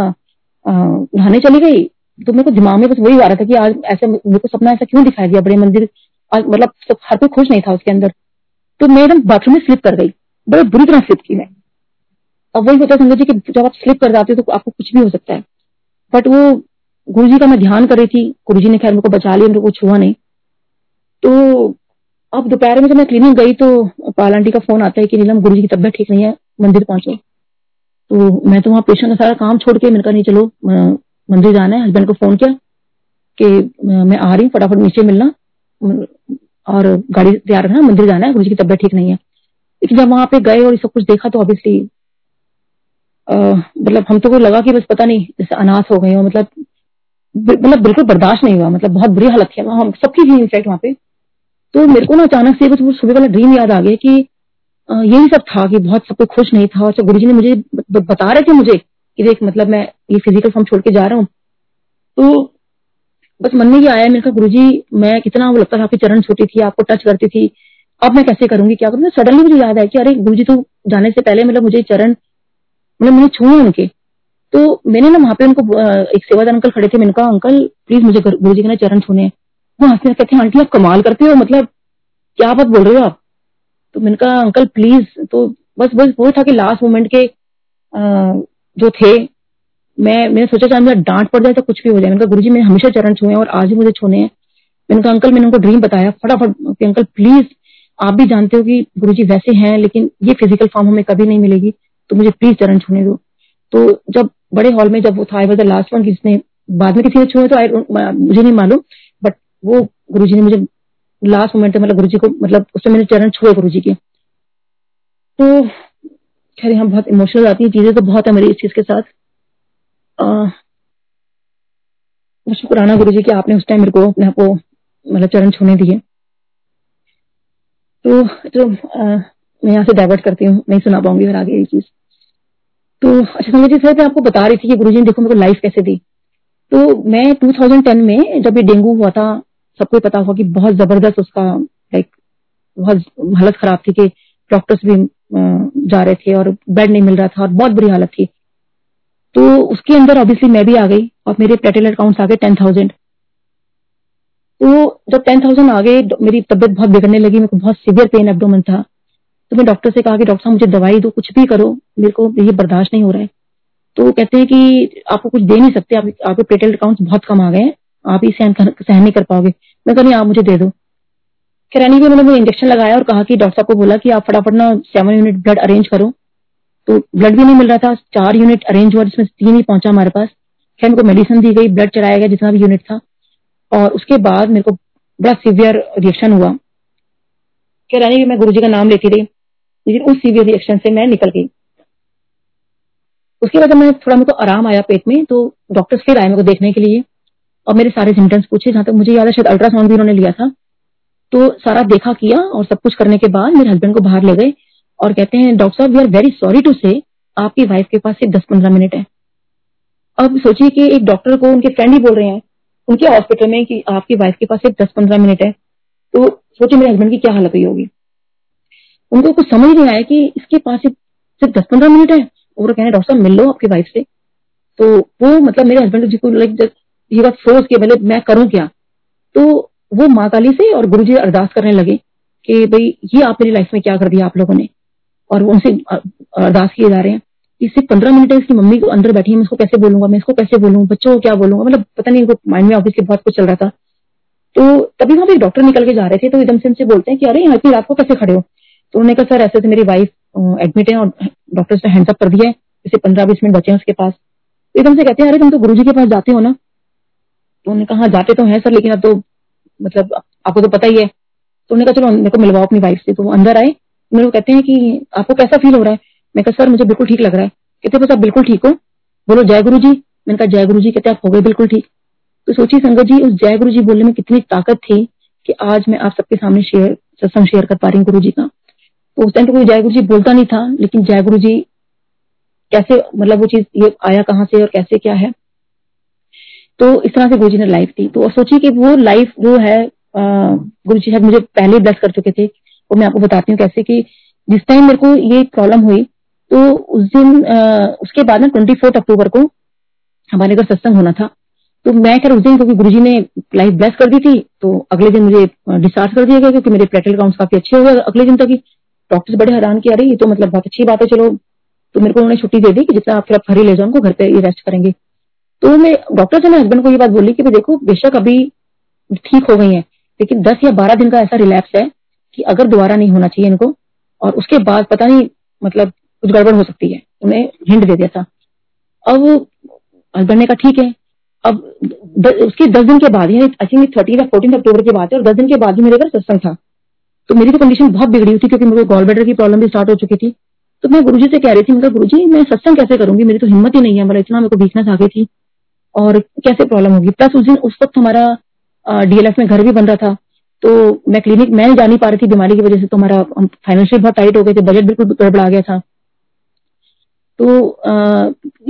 नहाने चली गई, तो मेरे को दिमाग में बस वही आ रहा था कि आज ऐसा मेरे को सपना ऐसा क्यों दिखाई दिया, बड़े मंदिर मतलब हर कोई खुश नहीं था उसके अंदर। तो मैं एकदम बाथरूम में स्लिप कर गई, बड़ी बुरी तरह स्लिप की मैं। अब वही होता है संगत जी कि जब आप स्लिप कर जाते हो तो आपको कुछ भी हो सकता है, बट वो गुरुजी का मैं ध्यान कर रही थी, गुरुजी ने खैर मेरे को बचा लिया, मेरे को छुआ नहीं। तो अब दोपहर में जब मैं क्लिनिक गई तो पाल आंटी का फोन आता है कि नीलम गुरुजी की तबीयत ठीक नहीं है, मंदिर पहुंचो। तो मैं तो वहाँ पेशेंट का सारा काम छोड़ के मैंने कहा नहीं चलो मंदिर जाना है। हस्बैंड को फोन किया कि मैं आ रही हूँ, फटाफट नीचे मिलना और गाड़ी तैयार रखना, मंदिर जाना है, गुरुजी की तबीयत ठीक नहीं है। लेकिन जब वहां पे गए और सब कुछ देखा तो ऑब्वियसली मतलब हम तो को लगा कि बस पता नहीं जैसे अनाथ हो गए हो, मतलब मतलब बिल्कुल बर्दाश्त नहीं हुआ, मतलब बहुत बुरी हालत थी हम सबकी थी इनफेक्ट वहां पे। तो मेरे को ना अचानक से कुछ सुबह वाला ड्रीम याद आ गया कि यही सब था कि बहुत सबको खुश नहीं था। और गुरुजी ने मुझे बता रहे थे मुझे कि देख मतलब मैं ये फिजिकल फॉर्म छोड़ के जा रहा हूँ। तो बस मन में ये आया, मेरे कहा गुरुजी मैं कितना वो लगता था आपकी चरण छूती थी, आपको टच करती थी, अब मैं कैसे करूंगी क्या करूंगी। सडनली मुझे याद आया कि अरे गुरुजी तो जाने से पहले मतलब मुझे चरण मतलब मैंने छूए उनके। तो मैंने ना वहां पे उनको एक सेवादार अंकल खड़े थे, मैंने कहा अंकल प्लीज मुझे गुरुजी के ना चरण छूने हैं। वो हंसने कहते हैं आंटी आप कमाल करते हो, मतलब क्या बात बोल रहे हो आप। तो मैंने कहा अंकल प्लीज। तो बस बस वो था कि लास्ट मोमेंट के जो थे मैं मैंने सोचा चाहे मुझे डांट पड़ जाए तो कुछ भी हो जाए। मैंने कहा गुरुजी मैंने हमेशा चरण छुए और आज भी मुझे छूने हैं। मैंने कहा अंकल मैंने उनको ड्रीम बताया, फटाफट अंकल प्लीज आप भी जानते हो कि गुरुजी वैसे हैं, लेकिन ये फिजिकल फॉर्म हमें कभी नहीं मिलेगी, तो मुझे प्लीज चरण छूने दो। तो जब बड़े हॉल में जब वो था, I was the last one, जिसने बाद में किसी ने छुए तो आई मुझे नहीं मालूम, बट वो गुरुजी ने मुझे लास्ट मोमेंट पे, मतलब गुरुजी को, मतलब उसमें मैंने चरण छुए गुरुजी के। तो खैर यहाँ बहुत इमोशनल आती है चीजें, तो बहुत है मेरी इस चीज के साथ। अः शुक्राना गुरुजी कि आपने उस टाइम मेरे को अपने आप को मतलब चरण छूने दिए। तो तो आ, मैं यहाँ से डाइवर्ट करती हूँ, नहीं सुना पाऊंगी और आगे ये चीज। तो अच्छा संजय जी सर, मैं आपको बता रही थी कि गुरुजी ने देखो मेरे को लाइफ कैसे दी। तो मैं दो हज़ार दस में जब ये डेंगू हुआ था, सबको पता हुआ कि बहुत जबरदस्त उसका लाइक बहुत हालत खराब थी कि डॉक्टर्स भी जा रहे थे और बेड नहीं मिल रहा था और बहुत बुरी हालत थी। तो उसके अंदर ऑब्वियसली मैं भी आ गई और मेरे प्लेटलेट काउंट्स आ गए टेन थाउजेंड। तो जब टेन थाउजेंड आ गए मेरी तबियत बहुत बिगड़ने लगी, मेरे को बहुत सीवियर पेन एब्डोमेन था। तो मैं डॉक्टर से कहा कि डॉक्टर साहब मुझे दवाई दो, कुछ भी करो, मेरे को ये बर्दाश्त नहीं हो रहा है। तो कहते हैं कि आपको कुछ दे नहीं सकते, आप, आपके प्लेटलेट काउंट्स बहुत कम आ गए हैं, आप ये सहन सहन नहीं कर पाओगे। मैं कह रही आप मुझे दे दो। खैरानी के मैंने इंजेक्शन लगाया और कहा कि डॉक्टर साहब को बोला कि आप फटाफट ना सेवन यूनिट ब्लड अरेंज करो। तो ब्लड भी नहीं मिल रहा था, चार यूनिट अरेंज हुआ जिसमें तीन ही पहुंचा हमारे पास। खैर मेरे को मेडिसिन दी गई, ब्लड चढ़ाया गया जितना भी यूनिट था, और उसके बाद मेरे को बड़ा सीवियर रिएक्शन हुआ। खैर यानी कि मैं गुरुजी का नाम लेती रही, लेकिन उस सीवियर रिएक्शन से मैं निकल गई। उसके बाद मैं थोड़ा मेरे को आराम आया पेट में, तो डॉक्टर्स फिर आए मेरे को देखने के लिए और मेरे सारे सिम्टम्स पूछे। जहाँ तक मुझे याद है शायद अल्ट्रासाउंड भी उन्होंने लिया था। तो सारा देखा किया और सब कुछ करने के बाद मेरे हस्बैंड को बाहर ले गए और कहते हैं डॉक्टर साहब we are very sorry to say, आपकी वाइफ के पास सिर्फ दस पंद्रह मिनट है। अब सोचिए कि एक डॉक्टर को उनके फ्रेंड ही बोल रहे हैं उनके हॉस्पिटल में कि आपकी वाइफ के पास सिर्फ दस पंद्रह मिनट है। तो सोचिए मेरे हस्बैंड की क्या हालत हुई होगी। उनको कुछ समझ नहीं आया कि इसके पास सिर्फ दस पंद्रह मिनट है और कहने डॉक्टर साहब मिल लो आपकी वाइफ से। तो वो मतलब मेरे हस्बैंड जी को लाइक ये बात सोच के मतलब मैं करूँ क्या। तो वो माँ काली से और गुरुजी अरदास करने लगे कि भाई ये आप मेरी लाइफ में क्या कर दिया आप लोगों ने, और वो उनसे अरदास किए जा रहे हैं। इससे पंद्रह मिनट है, इसकी मम्मी को अंदर बैठी है, मैं इसको कैसे बोलूंगा, मैं इसको कैसे बोलूँ, बच्चों को क्या बोलूंगा, मतलब पता नहीं इनको माइंड में ऑब्वियसली बहुत कुछ चल रहा था। तो तभी वहां पे एक डॉक्टर निकल के जा रहे थे, तो एकदम से उनसे बोलते हैं कि अरे यहाँ की रात को कैसे खड़े हो। तो उन्होंने कहा सर ऐसे तो मेरी वाइफ एडमिट है और डॉक्टर्स ने हैंड्स अप कर दिया है, इससे पंद्रह बीस मिनट बचे हैं उसके पास। एकदम से कहते हैं अरे तुम तो गुरुजी के पास जाते हो ना। तो उन्होंने कहा जाते तो हैं सर, लेकिन अब तो मतलब आपको तो पता ही है। तो उन्होंने कहा चलो मेरे को मिलवाओ अपनी वाइफ से। तो वो अंदर आए, मेरे को कहते हैं कि आपको कैसा फील हो रहा है। मैं कहा सर मुझे बिल्कुल ठीक लग रहा है। कहते बस आप बिल्कुल ठीक हो, बोलो जय गुरुजी। मैंने कहा जय गुरुजी। कहते आप हो गए बिल्कुल ठीक। तो सोचिए संगत जी, उस जय गुरुजी बोलने में कितनी ताकत थी कि आज मैं आप सबके सामने शेयर सत्संग शेयर कर पा रही हूँ गुरुजी का। तो उस टाइम तो कोई जय गुरुजी बोलता नहीं था, लेकिन जय गुरुजी कैसे मतलब वो चीज ये आया कहाँ से और कैसे क्या है। तो इस तरह से गुरुजी ने लाइफ दी। तो सोचिए कि वो लाइफ जो है गुरुजी साहब मुझे पहले ब्लेस कर चुके थे। और मैं आपको बताती हूँ कैसे कि जिस टाइम मेरे को ये प्रॉब्लम हुई तो उस दिन आ, उसके बाद ना चौबीस अक्टूबर को हमारे घर सत्संग होना था। तो मैं खैर उस दिन क्योंकि गुरुजी ने लाइफ ब्लेस कर दी थी तो अगले दिन मुझे डिस्चार्ज कर दिया गया क्योंकि मेरे प्लेटलेट काउंट्स काफी अच्छे हो गए अगले दिन तक ही। डॉक्टर्स बड़े हैरान किया रही, ये तो मतलब बहुत अच्छी बात है, चलो। तो मेरे को उन्होंने छुट्टी दे दी कि जितना आप फिर आप घर ही ले जाओ, घर पे ये रेस्ट करेंगे। तो मैं डॉक्टर से मैं हस्बैंड को ये बात बोली कि देखो बेशक अभी ठीक हो गई है, लेकिन दस या बारह दिन का ऐसा रिलैप्स है कि अगर दोबारा नहीं होना चाहिए इनको, और उसके बाद पता नहीं मतलब कुछ गड़बड़ हो सकती है। उन्हें हिंट दे दिया था। अब हस्बैंड ने कहा ठीक है। अब द, उसके दस दिन के बाद यानी आई थिंक थर्टीन या फोर्टीन अक्टूबर की बात है और दस दिन के बाद ही मेरे घर सत्संग था। तो मेरी तो कंडीशन बहुत बिगड़ी हुई थी क्योंकि मेरे गॉल ब्लैडर की प्रॉब्लम भी स्टार्ट हो चुकी थी। तो मैं गुरुजी से कह रही थी, मतलब गुरुजी मैं सत्संग कैसे करूंगी, मेरी तो हिम्मत ही नहीं है, मतलब इतना मेरे को वीकनेस आ गई थी और कैसे प्रॉब्लम होगी। प्लस उस दिन उस वक्त हमारा डीएलएफ में घर भी बन रहा था तो मैं क्लिनिक मैं जा नहीं पा रही थी बीमारी की वजह से। तो हमारा फाइनेंशियल बहुत टाइट हो गए थे, बजट बिल्कुल गड़बड़ा गया था। तो आ,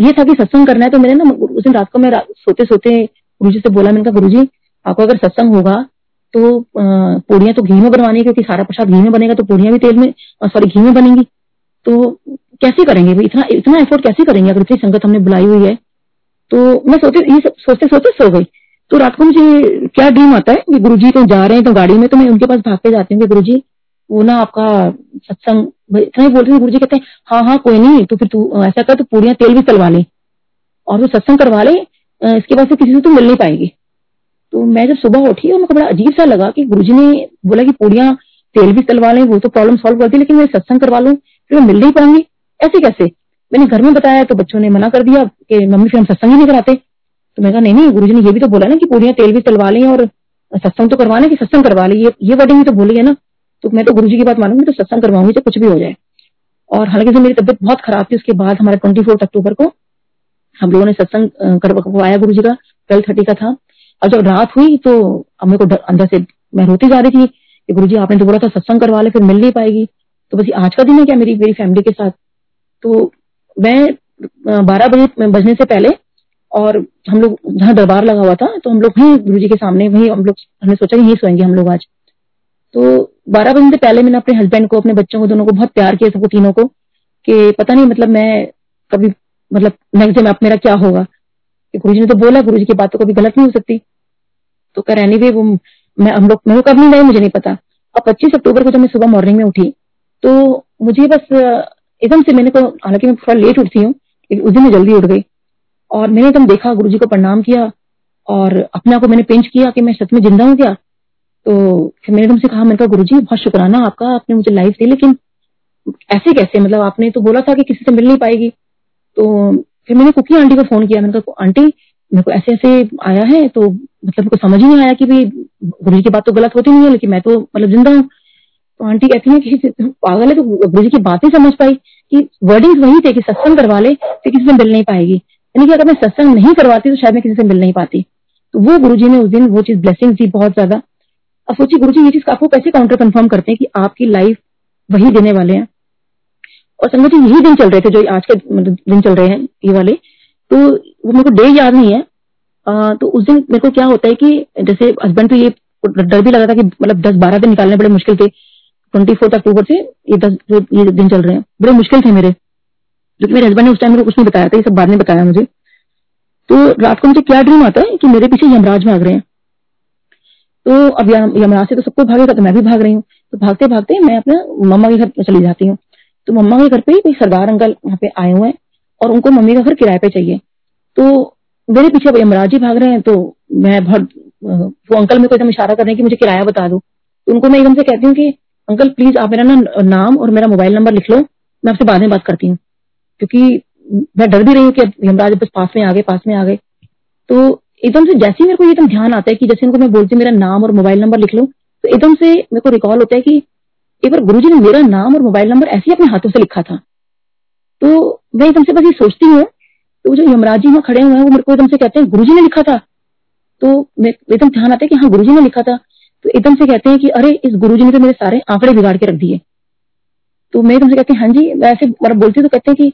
ये था कि सत्संग करना है। तो मैंने ना उस दिन रात को मैं सोते सोते गुरुजी से बोला, मैंने कहा गुरुजी आपको अगर सत्संग होगा तो पूड़ियां तो घी में बनवानी है क्योंकि सारा प्रसाद घी में बनेगा, तो पूड़ियां भी तेल में सॉरी घी में बनेंगी। तो कैसे करेंगे भाई, इतना इतना एफर्ट कैसे करेंगे अगर इतनी संगत हमने बुलाई हुई है। तो मैं सोते सोचते सोते सो गई। तो रात को मुझे क्या ड्रीम आता है कि गुरुजी कहीं जा रहे हैं तो गाड़ी में, तो मैं उनके पास भाग के जाती हूँ कि गुरुजी वो ना आपका सत्संग इतना ही बोल रहे हैं। गुरुजी कहते हैं हाँ हाँ कोई नहीं, तो फिर तू ऐसा कर तो पूड़ियां तेल भी तलवा ले और वो सत्संग करवा ले, इसके बाद से किसी से तू मिल नहीं पाएगी। तो मैं जब सुबह उठी और मुझे बड़ा अजीब सा लगा कि गुरुजी ने बोला कि पूड़ियां सेल भी करवा लें, वो तो प्रॉब्लम सॉल्व कर दी, लेकिन मैं सत्संग करवा लूं फिर मैं मिल नहीं पाऊंगी, ऐसे कैसे? मैंने घर में बताया तो बच्चों ने मना कर दिया कि मम्मी फिर हम सत्संग ही नहीं कराते। तो मैं कहा नहीं नहीं, गुरुजी ने ये भी तो बोला ना कि पूरियां तेल भी तलवा लें और सत्संग तो करवा लें कि सत्संग करवा लें, ये ये वर्डिंग भी तो बोली है ना। तो मैं तो गुरुजी की बात मानूंगी तो सत्संग करवाऊंगी तो कुछ भी हो जाए। और हालांकि मेरी तबियत बहुत खराब थी, उसके बाद हमारे ट्वेंटी फोर्थ अक्टूबर को हम लोगों ने सत्संग करवाया गुरुजी का, ट्वेल्व थर्टी का था। और जब रात हुई तो मेरे को अंदर से मैं रोती जा रही थी कि गुरुजी आपने तो बोला था सत्संग करवा ले फिर मिल नहीं पाएगी, तो बस आज का दिन है क्या मेरी मेरी फैमिली के साथ। तो मैं बारह बजे बजने से पहले, और हम लोग जहाँ दरबार लगा हुआ था तो हम लोग वहीं गुरुजी के सामने वहीं हम लोग हमने सोचा कि यही सोएंगे हम लोग आज। तो बारह बजे से पहले मैंने अपने हस्बैंड को, अपने बच्चों को, दोनों को बहुत प्यार किया सबको, तीनों को, कि पता नहीं मतलब मैं कभी मतलब नेक्स्ट डे मेरा क्या होगा, कि गुरुजी ने तो बोला, गुरुजी की बात तो कभी गलत नहीं हो सकती। तो कह रहने भी वो मैं हम लोग मेरे को कब नहीं गए मुझे नहीं पता। और पच्चीस अक्टूबर को जब मैं सुबह मॉर्निंग में उठी तो मुझे बस एकदम से मैंने को, हालांकि मैं थोड़ा लेट उठती हूँ लेकिन उस दिन मैं जल्दी उठ गई, और मैंने एकदम देखा गुरुजी को प्रणाम किया और अपने आप को मैंने पेंच किया कि मैं सच में जिंदा हूँ क्या। तो फिर मैंने एकदम से कहा, मैंने कहा गुरुजी बहुत शुक्राना आपका, आपने मुझे लाइफ दी, लेकिन ऐसे कैसे, मतलब आपने तो बोला था कि किसी से मिल नहीं पाएगी। तो फिर मैंने कुकी आंटी को फोन किया, मैंने कहा आंटी मेरे को ऐसे ऐसे आया है, तो मतलब मेरे को समझ ही नहीं आया कि भाई गुरुजी की बात तो गलत होती नहीं है लेकिन मैं तो मतलब जिंदा हूँ। तो आंटी कहती है कि पागल है, तो गुरुजी की बात नहीं समझ पाई कि वर्डिंग वही थे कि सत्संग करवा ले तो किसी से मिल नहीं पाएगी, यानी कि अगर मैं सत्संग नहीं करवाती तो शायद मैं किसी से मिल नहीं पाती। तो वो गुरुजी ने उस दिन वो चीज ब्लेसिंग दी बहुत ज्यादा। अब सोचिए गुरुजी ये चीज आपको कैसे काउंटर कंफर्म करते हैं कि आपकी लाइफ वही देने वाले हैं। और संगत जी यही दिन चल रहे थे जो आज के दिन चल रहे हैं ये वाले, तो वो मेरे को डे याद नहीं है। आ, तो उस दिन मेरे को क्या होता है कि जैसे हस्बैंड तो ये डर भी लगा था कि मतलब दस बारह दिन निकालने बड़े मुश्किल थे, ट्वेंटी फोर्थ अक्टूबर से ये दस जो ये दिन चल रहे हैं बड़े मुश्किल थे मेरे, जो कि मेरे हस्बैंड ने उस टाइम मेरे को कुछ नहीं बताया था, ये सब बाद में बताया मुझे। तो रात को मुझे क्या ड्रीम आता है कि मेरे पीछे यमराज भाग रहे हैं। तो अब यमराज से तो सबको भागेगा तो मैं भी भाग रही हूँ। तो भागते भागते मैं अपने मम्मा के घर चली जाती हूँ। तो मम्मा के घर पे कोई सरदार अंकल वहाँ पे आए हुए हैं और उनको मम्मी का घर किराए पे चाहिए। तो मेरे पीछे यमराज जी भाग रहे हैं, तो मैं बहुत वो अंकल मेरे को एकदम इशारा कर रहे हैं कि मुझे किराया बता दो। तो उनको मैं एकदम से कहती हूँ कि अंकल प्लीज आप मेरा ना नाम और मेरा मोबाइल नंबर लिख लो, मैं आपसे बाद में बात करती हूँ, क्योंकि मैं डर भी रही हूँ कि यमराज बस पास में आ गए पास में आ गए। तो एकदम से जैसे ही मेरे को ये एकदम ध्यान आता है कि जैसे उनको मैं बोलती हूँ मेरा नाम और मोबाइल नंबर लिख लो, तो एकदम से मेरे को रिकॉल होता है कि एक बार गुरुजी ने मेरा नाम और मोबाइल नंबर ऐसे ही अपने हाथों से लिखा था। तो मैं एकदम से बस ये सोचती हूँ, तो जो यमराज जी वहाँ खड़े हुए हैं वो मेरे को एकदम से कहते हैं गुरुजी ने लिखा था। तो मैं एकदम ध्यान आता है कि हाँ गुरुजी ने लिखा था। तो एकदम से कहते हैं कि अरे इस गुरुजी ने तो मेरे सारे आंकड़े बिगाड़ के रख दिए। तो मैं एकदम से कहते हैं हाँ जी, ऐसे मतलब बोलती तो कहते हैं कि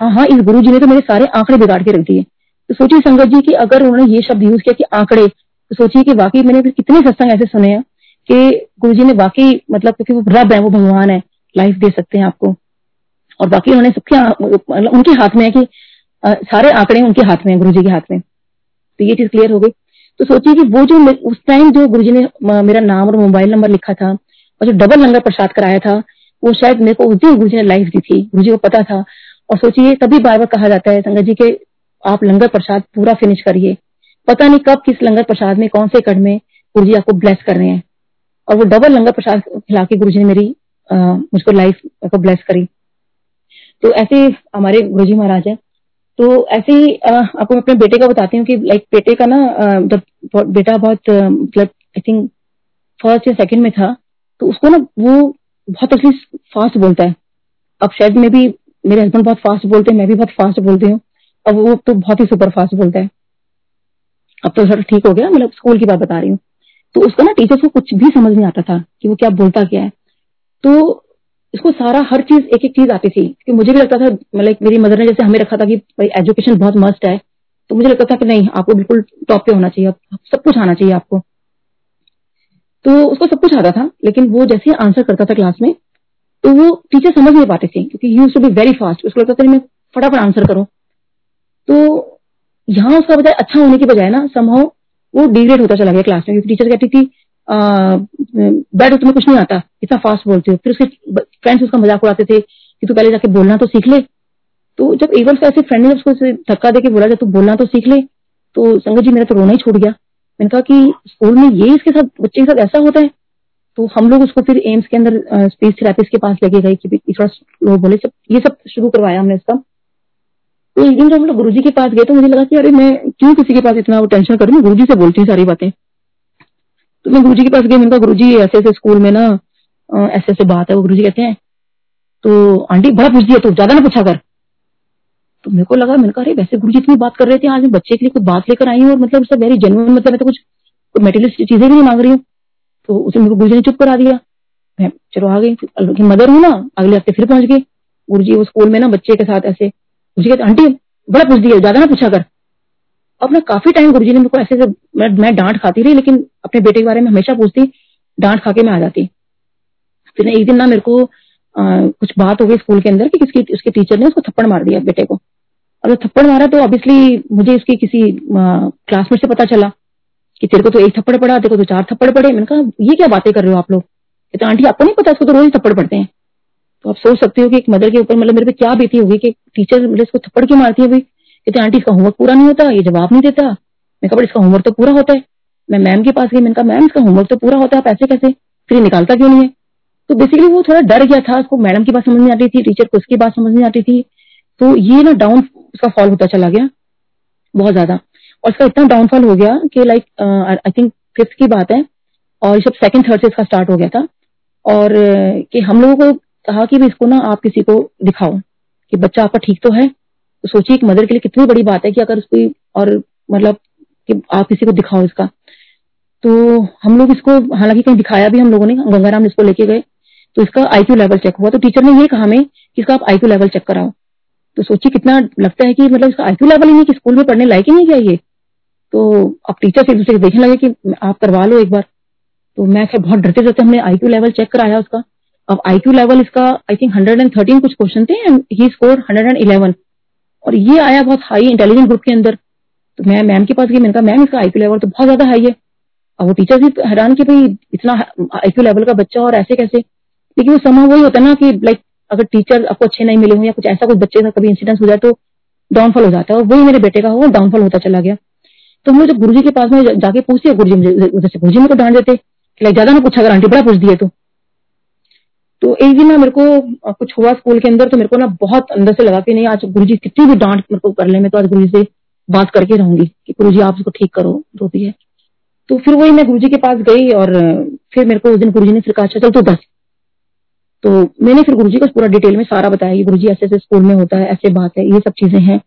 हाँ हाँ इस गुरुजी ने तो मेरे सारे आंकड़े बिगाड़ के रख दिए। तो सोचिए संगत जी की अगर उन्होंने ये शब्द यूज किया कि आंकड़े, तो सोचिए कि वाकई मैंने कितने सत्संग ऐसे सुने हैं कि गुरुजी ने वाकई मतलब क्योंकि वो रब है, वो भगवान है, लाइफ दे सकते हैं आपको, और बाकी उन्होंने सबके उनके हाथ में है कि आ, सारे आंकड़े उनके हाथ में है, गुरुजी के हाथ में। तो ये चीज क्लियर हो गई। तो सोचिए कि वो जो उस टाइम जो गुरुजी ने मेरा नाम और मोबाइल नंबर लिखा था और जो डबल लंगर प्रसाद कराया था वो शायद मेरे को उस दिन गुरुजी ने लाइफ दी थी, गुरुजी को पता था। और सोचिए तभी बार बार कहा जाता है संगत जी के आप लंगर प्रसाद पूरा फिनिश करिए, पता नहीं कब किस लंगर प्रसाद में कौन से कड़ में गुरुजी आपको ब्लेस कर रहे हैं। और वो डबल लंगर प्रसाद खिला के गुरुजी ने मेरी मुझको लाइफ को ब्लेस करी। तो ऐसे हमारे गुरुजी महाराज हैं। तो ऐसे ही आपको मैं अपने बेटे का बताती हूँ कि लाइक बेटे का ना जब बेटा बहुत मतलब आई थिंक फर्स्ट या सेकंड में था, तो उसको ना वो बहुत असली फास्ट बोलता है। अब शायद में भी मेरे हस्बैंड बहुत फास्ट बोलते हैं, मैं भी बहुत फास्ट बोलती हूँ, और वो तो बहुत ही सुपर फास्ट बोलता है। अब तो सर ठीक हो गया, मतलब स्कूल की बात बता रही हूँ। तो उसका ना टीचर को कुछ भी समझ नहीं आता था कि वो क्या बोलता क्या है। तो इसको सारा हर चीज एक एक चीज आती थी, कि मुझे भी लगता था मतलब मेरी मदर ने जैसे हमें रखा था कि भाई एजुकेशन बहुत मस्ट है, तो मुझे लगता था कि नहीं आपको बिल्कुल टॉप पे होना चाहिए, सब कुछ आना चाहिए आपको। तो उसको सब कुछ आता था, लेकिन वो जैसे आंसर करता था क्लास में तो वो टीचर समझ नहीं पाते थे, क्योंकि he used to be very fast, उसको लगता था मैं फटाफट आंसर करूं। तो यहाँ उसका बजाय अच्छा होने की बजाय ना समहाउ वो डिग्रेड होता चला गया क्लास में, क्योंकि टीचर कहती थी बैड हो, तुम्हें कुछ नहीं आता, इतना फास्ट बोलते हो। फिर उसके फ्रेंड्स उसका मजाक उड़ाते थे कि तू पहले जाके बोलना तो सीख ले। तो जब एक बार ऐसे फ्रेंड ने उसको धक्का देके बोला जब तू बोलना तो सीख ले, तो संगत जी मेरा तो रोना ही छूट गया। मैंने कहा कि स्कूल में ये इसके साथ बच्चे के साथ ऐसा होता है। तो हम लोग उसको फिर एम्स के अंदर स्पीच थेरेपिस्ट के पास लेके गए कि थोड़ा स्लो बोले, सब ये सब शुरू करवाया हमने इसका। तो एक दिन जब हम लोग गुरुजी के पास गए तो मुझे लगा कि अरे मैं क्यों किसी के पास इतना टेंशन करूं, गुरुजी से बोलती हूँ सारी बातें। तो मैं गुरुजी के पास गई, मैंने कहा गुरुजी ऐसे ऐसे स्कूल में ना ऐसे ऐसे बात है। वो गुरुजी कहते हैं तो आंटी बड़ा पूछ दिया, तो ज्यादा ना पूछा कर। तो मेरे को लगा, मैंने कहा अरे वैसे गुरुजी इतनी बात कर रहे थे, आज मैं बच्चे के लिए कुछ बात लेकर आई हूँ और मतलब उससे वेरी जेन्युइन, मतलब मैं तो कुछ मेटेरियलिस्ट चीजें भी नहीं मांग रही हूँ। तो उसे मेरे को गुरुजी ने चुप करा दिया। मैं चलो आ गई, मदर हूँ ना, अगले हफ्ते फिर पहुंच गई। गुरुजी वो स्कूल में ना बच्चे के साथ ऐसे, आंटी बड़ा पूछ दिया ज्यादा ना पूछा कर। अब ना काफी टाइम गुरुजी ने मेरे को ऐसे मैं, मैं डांट खाती रही, लेकिन अपने बेटे के बारे में हमेशा पूछती, डांट खा के मैं आ जाती। फिर एक दिन ना मेरे को आ, कुछ बात हो गई स्कूल के अंदर कि किसकी उसके टीचर ने उसको थप्पड़ मार दिया बेटे को। अब जब थप्पड़ मारा तो ऑब्वियसली मुझे इसकी किसी क्लासमेट से पता चला कि तेरे को तो एक थप्पड़ पड़ा, तेरे को तो चार थप्पड़ पड़े। मैंने कहा ये क्या बातें कर रहे हो आप लोग, कहते हैं आंटी आपको नहीं पता इसको तो रोज थप्पड़ पड़ते हैं। तो आप सोच सकते हो कि एक मदर के ऊपर मतलब मेरे पे क्या बीती होगी कि टीचर मतलब इसको थप्पड़ क्यों मारती है भाई। कहते आंटी इसका होमवर्क पूरा नहीं होता, ये जवाब नहीं देता। मैं कहा इसका होमवर्क तो पूरा होता है। मैं मैम के पास गई, मैंने कहा मैम इसका होमवर्क तो पूरा होता है, आप ऐसे कैसे फिर निकालता क्यों नहीं है। तो बेसिकली वो थोड़ा डर गया था, उसको मैडम की बात समझ नहीं आती थी, टीचर को उसकी बात समझ नहीं आती थी। तो ये ना डाउन उसका फॉल होता चला गया बहुत ज्यादा, और इसका इतना डाउनफॉल हो गया कि लाइक आई थिंक फिफ्थ की बात है और सब सेकंड थर्ड से इसका स्टार्ट हो गया था। और कि हम लोगों को कहा कि भी इसको ना आप किसी को दिखाओ कि बच्चा आपका ठीक तो है। तो सोचिए एक मदर के लिए कितनी बड़ी बात है कि अगर उसकी और मतलब कि आप किसी को दिखाओ इसका। तो हम लोग इसको हालांकि कहीं दिखाया भी हम लोगों ने, गंगाराम इसको लेके गए तो इसका आईक्यू लेवल चेक हुआ। तो टीचर ने ये कहा हमें कि इसका आप आईक्यू लेवल चेक कराओ। तो सोचिए कितना लगता है कि मतलब इसका आईक्यू लेवल ही नहीं, कि स्कूल में पढ़ने लायक ही नहीं क्या ये। तो आप टीचर से एक दूसरे को देखने लगे कि आप करवा लो एक बार। तो मैं खैर बहुत डरते डरते हमने आईक्यू लेवल चेक कराया उसका। अब आईक्यू लेवल इसका आई थिंक एक सौ तेरह कुछ क्वेश्चन थे एंड ही स्कोर एक सौ ग्यारह, और ये आया बहुत हाई इंटेलिजेंट ग्रुप के अंदर। तो मैं मैम के पास गई, मैंने कहा मैम इसका आईक्यू लेवल तो बहुत ज्यादा हाई है। अब वो टीचर भी हैरान कि भाई इतना आईक्यू लेवल का बच्चा और ऐसे कैसे। लेकिन वो समय वही होता है ना कि लाइक अगर टीचर आपको अच्छे नहीं मिले हो या कुछ ऐसा कुछ बच्चे का कभी इंसिडेंट हो जाए तो डाउनफॉल हो जाता है, और वही मेरे बेटे का हुआ, डाउनफॉल होता चला गया। तो मुझे गुरु जी के पास में जाके पूछती है, गुरु जी जैसे गुरु जी मेरे को डांट देते लाइक ज्यादा ना पूछा अगर आंटी बड़ा पूछ दिए। तो तो एक दिन ना मेरे को कुछ हुआ स्कूल के अंदर, तो मेरे को ना बहुत अंदर से लगा कि नहीं आज गुरुजी कितनी भी डांट मेरे को कर ले, मैं तो आज गुरुजी से बात करके रहूंगी कि गुरुजी आप उसको ठीक करो जो भी है। तो फिर वही मैं गुरुजी के पास गई और फिर मेरे को उस दिन गुरुजी ने फिर कहा अच्छा चल तू दस। तो मैंने फिर गुरुजी को पूरा डिटेल में सारा बताया, गुरुजी ऐसे ऐसे स्कूल में होता है, ऐसे बात है, ये सब चीजें हैं।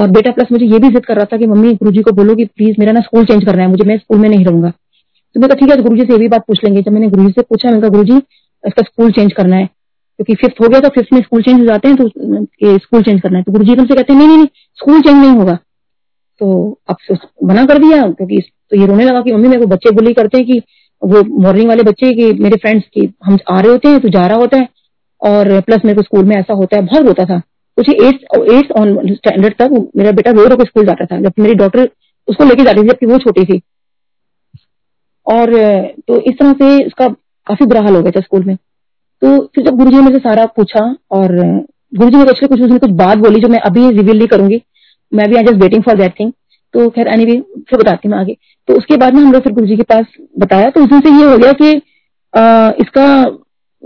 और बेटा प्लस मुझे ये भी जिद कर रहा था कि मम्मी गुरुजी को बोलो कि प्लीज मेरा ना स्कूल चेंज करना है मुझे, मैं स्कूल में नहीं रहूंगा। तो मैं कहा ठीक है गुरुजी से ये भी बात पूछ लेंगे। जब मैंने गुरुजी से पूछा, मैंने कहा गुरुजी इसका स्कूल चेंज करना है क्योंकि फिफ्थ हो गया तो फिफ्थ में स्कूल चेंज हो जाते हैं, तो स्कूल चेंज करना है। तो गुरुजी से कहते हैं नहीं नहीं स्कूल चेंज नहीं होगा। तो अब मना कर दिया क्योंकि तो ये रोने लगा कि मम्मी मेरे को बच्चे बुली करते हैं कि वो मॉर्निंग वाले बच्चे कि मेरे फ्रेंड्स की हम आ रहे होते हैं तो जा रहा होता है, और प्लस मेरे को स्कूल में ऐसा होता है। बहुत रोता था, कुछ एट्थ ऑन स्टैंडर्ड तक मेरा बेटा रो रो के स्कूल जाता था, जबकि मेरी डॉक्टर उसको लेके जाती थी जबकि वो छोटी थी। और तो इस तरह से इसका काफी बुरा हाल हो गया था स्कूल में। तो फिर जब गुरुजी ने मुझे सारा पूछा और गुरुजी ने एक्चुअली कुछ उसने कुछ बात बोली जो मैं अभी रिवील नहीं करूंगी, मैं भी I just waiting for that thing. तो खैर एनीवे फिर बताती मैं आगे। तो उसके बाद में हम लोग फिर गुरुजी के पास बताया, तो उसमें से ये हो गया कि आ, इसका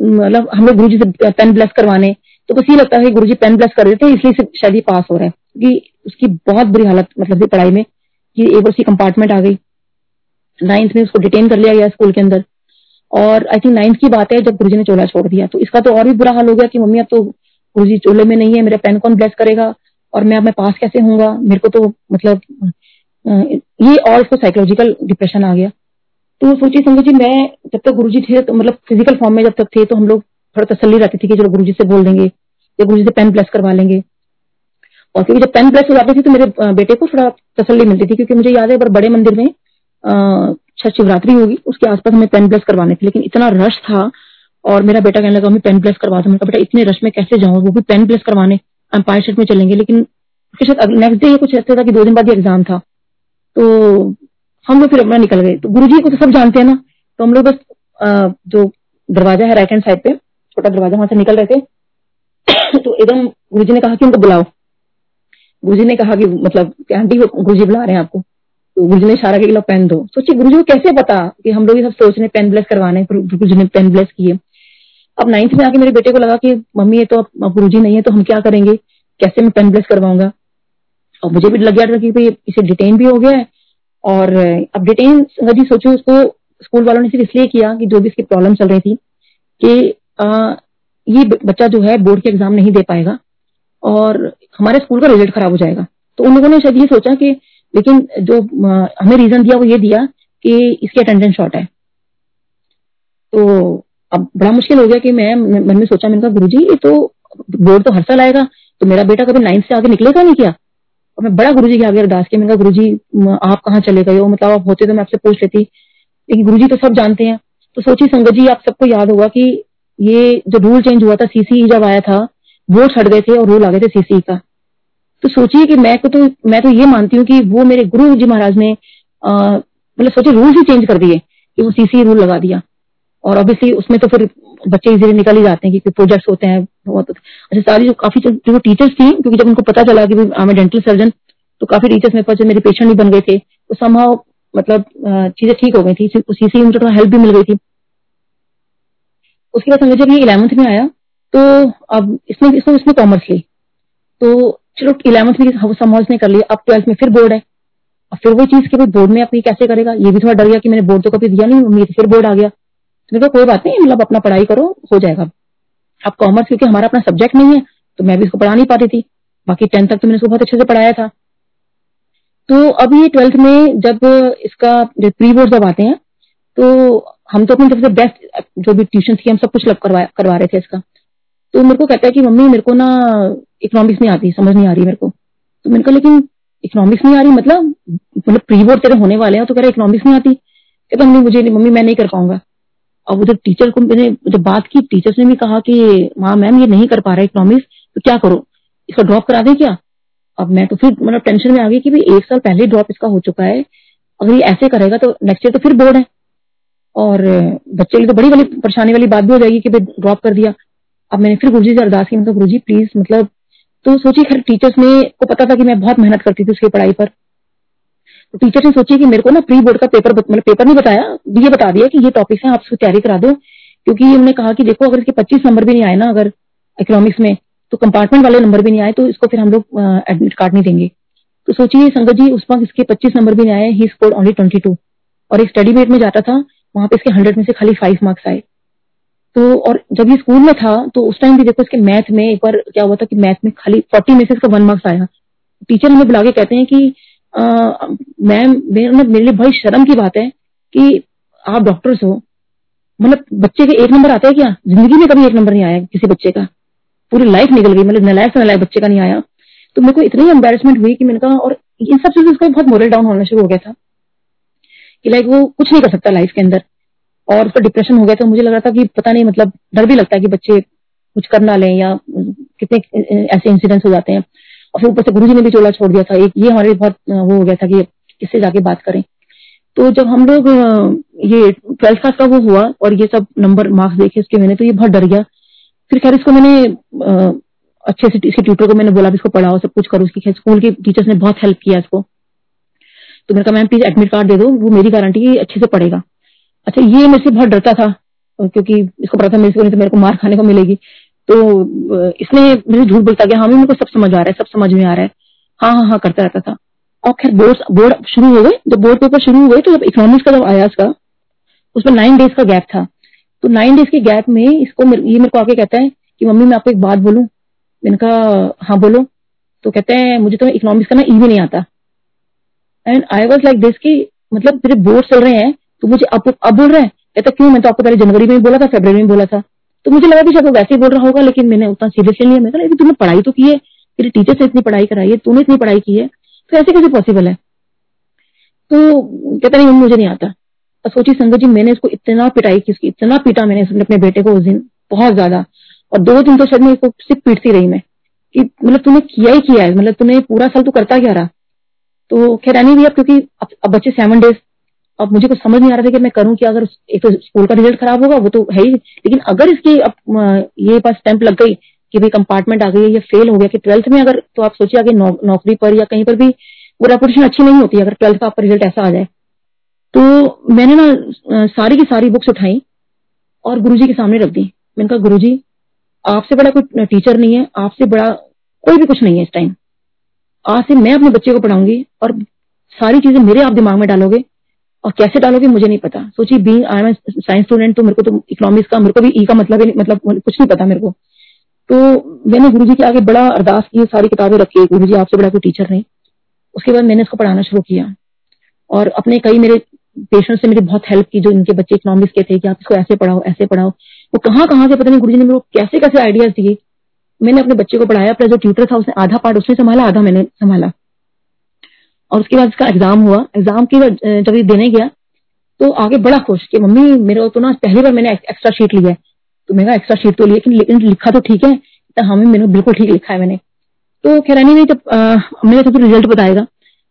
मतलब हम लोग गुरुजी से पेन ब्लस करवाने, तो बस ये लगता है कि गुरुजी पेन ब्लस कर देते हैं इसलिए शायद ही पास हो रहा है, क्योंकि उसकी बहुत बुरी हालत मतलब पढ़ाई में कि एक उसकी कंपार्टमेंट आ गई। नाइन्थ में उसको डिटेन कर लिया गया स्कूल के अंदर, और आई थिंक नाइन्थ की बात है जब गुरुजी ने चोला छोड़ दिया। तो इसका तो और भी बुरा हाल हो गया कि मम्मी अब तो गुरुजी चोले में नहीं है, मेरा पेन कौन ब्लेस करेगा और मैं अब मैं पास कैसे होऊंगा, मेरे को तो मतलब ये। और इसको साइकोलॉजिकल डिप्रेशन आ गया। तो सोचिए समझो जी मैं जब तक गुरुजी थे तो मतलब फिजिकल फॉर्म में जब तक थे तो हम लोग थोड़ा तसल्ली रहती थी कि चलो गुरुजी से बोल देंगे या गुरुजी से पेन ब्लेस करवा लेंगे। और क्योंकि जब पेन ब्लेस हो जाती थी तो मेरे बेटे को थोड़ा तसल्ली मिलती थी, क्योंकि मुझे याद है एक बार बड़े मंदिर में शायद शिवरात्रि होगी उसके आसपास हमें पेन ब्लेस करवाने थे, लेकिन इतना रश था और मेरा बेटा कहने लगा हमें पेन ब्लेस करवा दो। मैंने कहा बेटा इतने रश में कैसे जाऊं, वो भी पेन ब्लेस करवाने, अंपायर सेट में चलेंगे। लेकिन नेक्स्ट डे कुछ ऐसा था कि दो दिन बाद ये एग्जाम था, तो हम लोग फिर अपना निकल गए। तो गुरुजी को तो सब जानते हैं ना, तो हम लोग बस जो दरवाजा है राइट हैंड साइड पे छोटा दरवाजा वहां से निकल रहे थे तो एकदम गुरुजी ने कहा कि उनको बुलाओ। गुरुजी ने कहा कि मतलब आंटी गुरुजी बुला रहे हैं आपको। तो गुरुजी ने इशारा किया पेन दो। सोचिए गुरुजी को कैसे पता कि हम लोग ये सब सोच रहे पेन ब्लेस करवाने। गुरुजी ने पेन ब्लेस किए। अब नाइन्थ में आके मेरे बेटे को लगा कि मम्मी ये तो अब गुरुजी नहीं है तो हम क्या करेंगे, कैसे मैं पेन ब्लेस करवाऊंगा। और मुझे भी लग गया था कि भाई इसे डिटेन भी हो गया है। और अब डिटेन संगत जी सोचो उसको स्कूल वालों ने सिर्फ इसलिए किया कि जो भी इसकी प्रॉब्लम चल रही थी कि आ, ये बच्चा जो है बोर्ड के एग्जाम नहीं दे पाएगा और हमारे स्कूल का रिजल्ट खराब हो जाएगा। तो उन लोगों ने शायद ये सोचा कि, लेकिन जो आ, हमें रीजन दिया वो ये दिया कि इसकी अटेंडेंस शॉर्ट है। तो अब बड़ा मुश्किल हो गया कि मैं मन में सोचा, मैंने कहा गुरुजी ये तो बोर्ड तो हर साल आएगा तो मेरा बेटा कभी नाइन्थ से आगे निकलेगा नहीं क्या। और मैं बड़ा गुरुजी के आगे अरदास किया, मैंने कहा गुरुजी आप कहाँ चले गए हो, मतलब आप होते तो मैं आपसे पूछ लेती, लेकिन गुरुजी तो सब जानते हैं। तो सोचिए संगत जी आप सबको याद होगा कि ये जो रूल चेंज हुआ था, सीसीई जब आया था बोर्ड हट गए थे और रूल आ गए थे सीसीई का। तो सोचिए कि मैं को तो मैं तो ये मानती हूँ कि वो मेरे गुरु जी महाराज ने मतलब सोचिए रूल ही चेंज कर दिए कि वो सीसीई रूल लगा दिया। और ऑब्वियसली उसमें तो फिर बच्चे इजीली निकल ही जाते हैं क्योंकि प्रोजेक्ट्स होते हैं बहुत। अच्छा सारी जो काफी जो टीचर्स थी, क्योंकि जब उनको पता चला कि मैं डेंटल सर्जन, तो काफी टीचर्स मेरे पास मेरे पेशेंट भी बन गए थे। तो समहाउ मतलब चीजें ठीक हो गई थी, उसी से मुझे थोड़ा हेल्प भी मिल गई थी। उसके बाद समझ जब ये इलेवंथ में आया तो अब इसमें इसमें इसमें कॉमर्स ली, तो चलो इलेवंथ में समहाउ इसने कर लिया। अब ट्वेल्थ में फिर बोर्ड है और फिर वही चीज कि बोर्ड में आप ये कैसे करेगा, ये भी थोड़ा डर गया कि मैंने बोर्ड तो कभी दिया नहीं, फिर बोर्ड आ गया। तो कोई बात नहीं, मतलब अपना पढ़ाई करो हो जाएगा। अब कॉमर्स क्योंकि हमारा अपना सब्जेक्ट नहीं है तो मैं भी इसको पढ़ा नहीं पाती थी, बाकी टेंथ तक तो मैंने इसको बहुत अच्छे से पढ़ाया था। तो अब ये ट्वेल्थ में जब इसका जो प्री बोर्ड जब आते हैं तो हम तो अपनी तरफ से बेस्ट जो भी ट्यूशन थी हम सब कुछ लग करवा करवा रहे थे इसका। तो मेरे को कहता है कि मम्मी मेरे को ना इकोनॉमिक्स नहीं आती, समझ नहीं आ रही मेरे को। तो मैंने कहा लेकिन इकोनॉमिक्स नहीं आ रही मतलब मतलब प्री बोर्ड तेरे होने वाले हैं, तो कह रहा इकोनॉमिक्स नहीं आती। कहता मम्मी मुझे मम्मी मैं नहीं कर पाऊंगा। अब उधर टीचर को मैंने जब बात की, टीचर्स ने भी कहा कि माँ मैम ये नहीं कर पा रहा इकोनॉमिक्स, तो क्या करो इसका ड्रॉप करा दे क्या। अब मैं तो फिर मतलब टेंशन में आ गई कि भाई एक साल पहले ड्रॉप इसका हो चुका है, अगर ये ऐसे करेगा तो नेक्स्ट ईयर तो फिर बोर्ड है और बच्चे की तो बड़ी वाली परेशानी वाली बात भी हो जाएगी कि भाई ड्रॉप कर दिया। अब मैंने फिर गुरुजी से अरदास की, मतलब गुरुजी प्लीज मतलब, तो सोची खैर टीचर्स ने को पता था कि मैं बहुत मेहनत करती थी उसकी पढ़ाई पर। तो टीचर ने सोची कि मेरे को ना प्री बोर्ड का पेपर मतलब पेपर नहीं बताया, ये बता दिया कि ये टॉपिक्स हैं आप उसकी तैयारी करा दो, क्योंकि हमने कहा कि देखो अगर इसके पच्चीस नंबर भी नहीं आए ना अगर इकोनॉमिक्स में तो कंपार्टमेंट वाले नंबर भी नहीं आए तो इसको फिर हम लोग एडमिट कार्ड नहीं देंगे। तो सोचिए संगत जी उस वक्त इसके पच्चीस नंबर भी नहीं आए, he scored only twenty two, और एक स्टडी मेट में जाता था वहां पे इसके हंड्रेड में से खाली फाइव मार्क्स आए। तो और जब ये स्कूल में था तो उस टाइम भी देखो इसके मैथ में एक बार क्या हुआ था कि मैथ में खाली फोर्टी में से इसका वन मार्क्स आया। टीचर हमें बुला के कहते हैं कि मैम मेरे लिए बड़ी शर्म की बात है कि आप डॉक्टर्स हो, मतलब बच्चे के एक नंबर आता है क्या, जिंदगी में कभी एक नंबर नहीं आया किसी बच्चे का, पूरी लाइफ निकल गई मतलब नलायक से नलायक बच्चे का नहीं आया। तो मेरे को इतनी एम्बेरसमेंट हुई कि मैंने कहा, और इन सब चीजों से बहुत मोरल डाउन होना शुरू हो गया था कि लाइक वो कुछ नहीं कर सकता लाइफ के अंदर, और उसका डिप्रेशन हो गया था। मुझे लग रहा था कि पता नहीं मतलब डर भी लगता है कि बच्चे कुछ कर ना लें या कितने ऐसे इंसिडेंट्स हो जाते हैं। और फिर ऊपर से गुरुजी ने भी चोला छोड़ दिया था एक, ये हमारे लिए बहुत वो हो गया था कि किससे जाके बात करें। तो जब हम लोग ये ट्वेल्थ क्लास का वो हुआ और ये सब नंबर मार्क्स देखे इसके मैंने, तो ये बहुत डर गया। फिर खैर इसको मैंने अच्छे से इसके ट्यूटर को मैंने बोला इसको पढ़ाओ सब कुछ करो, उसकी खैर स्कूल के टीचर्स ने बहुत हेल्प किया इसको। तो मैंने कहा मैम प्लीज एडमिट कार्ड दे दो, वो मेरी गारंटी है अच्छे से पढ़ेगा। अच्छा ये मेरे से बहुत डरता था क्योंकि इसको पता था मेरे से मेरे को मार खाने को मिलेगी, तो इसने मुझे झूठ बोलता गया, हाँ मेरे को सब समझ आ रहा है, सब समझ में आ रहा है, हाँ हाँ हाँ करता रहता था। और खैर बोर्ड बोर्ड शुरू हो गए, जब बोर्ड पेपर शुरू हुए तो जब इकोनॉमिक्स का जब आया इसका उसमें नाइन डेज का गैप था, तो नाइन डेज के गैप में इसको ये मेरे को आके कहता है कि मम्मी मैं आपको एक बात बोलूं। मैंने कहा हाँ बोलो। तो कहते हैं मुझे तो इकोनॉमिक्स का ना ई भी नहीं आता। And I was like this कि मतलब मेरे बोर्ड चल रहे हैं तो मुझे अब अब बोल रहे हैं, कहता क्यों मैं तो आपको पहले जनवरी में बोला था, फरवरी में बोला था। तो मुझे लगा कि शायद वो वैसे ही बोल रहा होगा, लेकिन मैंने उतना सीरियसली लिया। मैंने कहा तुमने पढ़ाई तो की है, तेरे टीचर से इतनी पढ़ाई कराई है, तूने इतनी पढ़ाई की है, तो ऐसे कैसे पॉसिबल है। तो कहता नहीं मुझे नहीं आता। और सोची संगत जी मैंने इसको इतना पिटाई की, उसकी इतना पीटा मैंने अपने बेटे को उस दिन बहुत ज्यादा, और दो दिन तो शायद मैं इसको सिर्फ पीटती रही मैं कि मतलब तूने किया ही किया है, मतलब तूने पूरा साल तू करता क्या रहा। तो खैर नहीं भी अब क्योंकि अब बच्चे सेवन डेज, अब मुझे कुछ समझ नहीं आ रहा था कि मैं करूं क्या। अगर एक तो स्कूल का रिजल्ट खराब होगा वो तो है ही, लेकिन अगर इसकी अब ये पास स्टैंप लग गई कि भाई कंपार्टमेंट आ गई है, ये फेल हो गया कि ट्वेल्थ में अगर, तो आप सोचिए आगे नौकरी पर या कहीं पर भी रेपुटेशन अच्छी नहीं होती अगर ट्वेल्थ का आपका रिजल्ट ऐसा आ जाए। तो मैंने ना सारी की सारी बुक्स उठाई और गुरुजी के सामने रख दी। मैंने कहा गुरुजी आपसे बड़ा कोई टीचर नहीं है, आपसे बड़ा कोई भी कुछ नहीं है इस टाइम। आज से मैं अपने बच्चे को पढ़ाऊंगी और सारी चीजें मेरे आप दिमाग में डालोगे और कैसे डालोगे मुझे नहीं पता। सोचिए being I am science student तो मेरे को तो इकोनॉमिक्स का मेरे को भी ई का मतलब मतलब कुछ नहीं पता मेरे को। तो मैंने गुरुजी के आगे बड़ा अरदास की, सारी किताबें रखी, गुरुजी आपसे बड़ा कोई टीचर नहीं। उसके बाद मैंने इसको पढ़ाना शुरू किया और अपने कई मेरे पेशेंट्स ने मेरी बहुत हेल्प की जो इनके बच्चे इकोनॉमिक्स के थे कि आप इसको ऐसे पढ़ाओ ऐसे पढ़ाओ। वो कहाँ कहाँ से पता नहीं गुरुजी ने मेरे को कैसे कैसे आइडियाज दिए। मैंने अपने बच्चे को पढ़ाया, अपना जो ट्यूटर था उसने आधा पार्ट उसने संभाला, आधा मैंने संभाला। और उसके बाद इसका एग्जाम हुआ, एग्जाम के बाद जब ये देने गया तो आगे बड़ा खुश कि मम्मी मेरे तो ना पहली बार मैंने एक्स्ट्रा शीट लिया है। तो मैंने एक्स्ट्रा शीट तो लिया लेकिन लिखा तो ठीक है, तो हमें मैंने बिल्कुल ठीक लिखा है मैंने। तो खैरानी ने जब मेरे सबको रिजल्ट बताएगा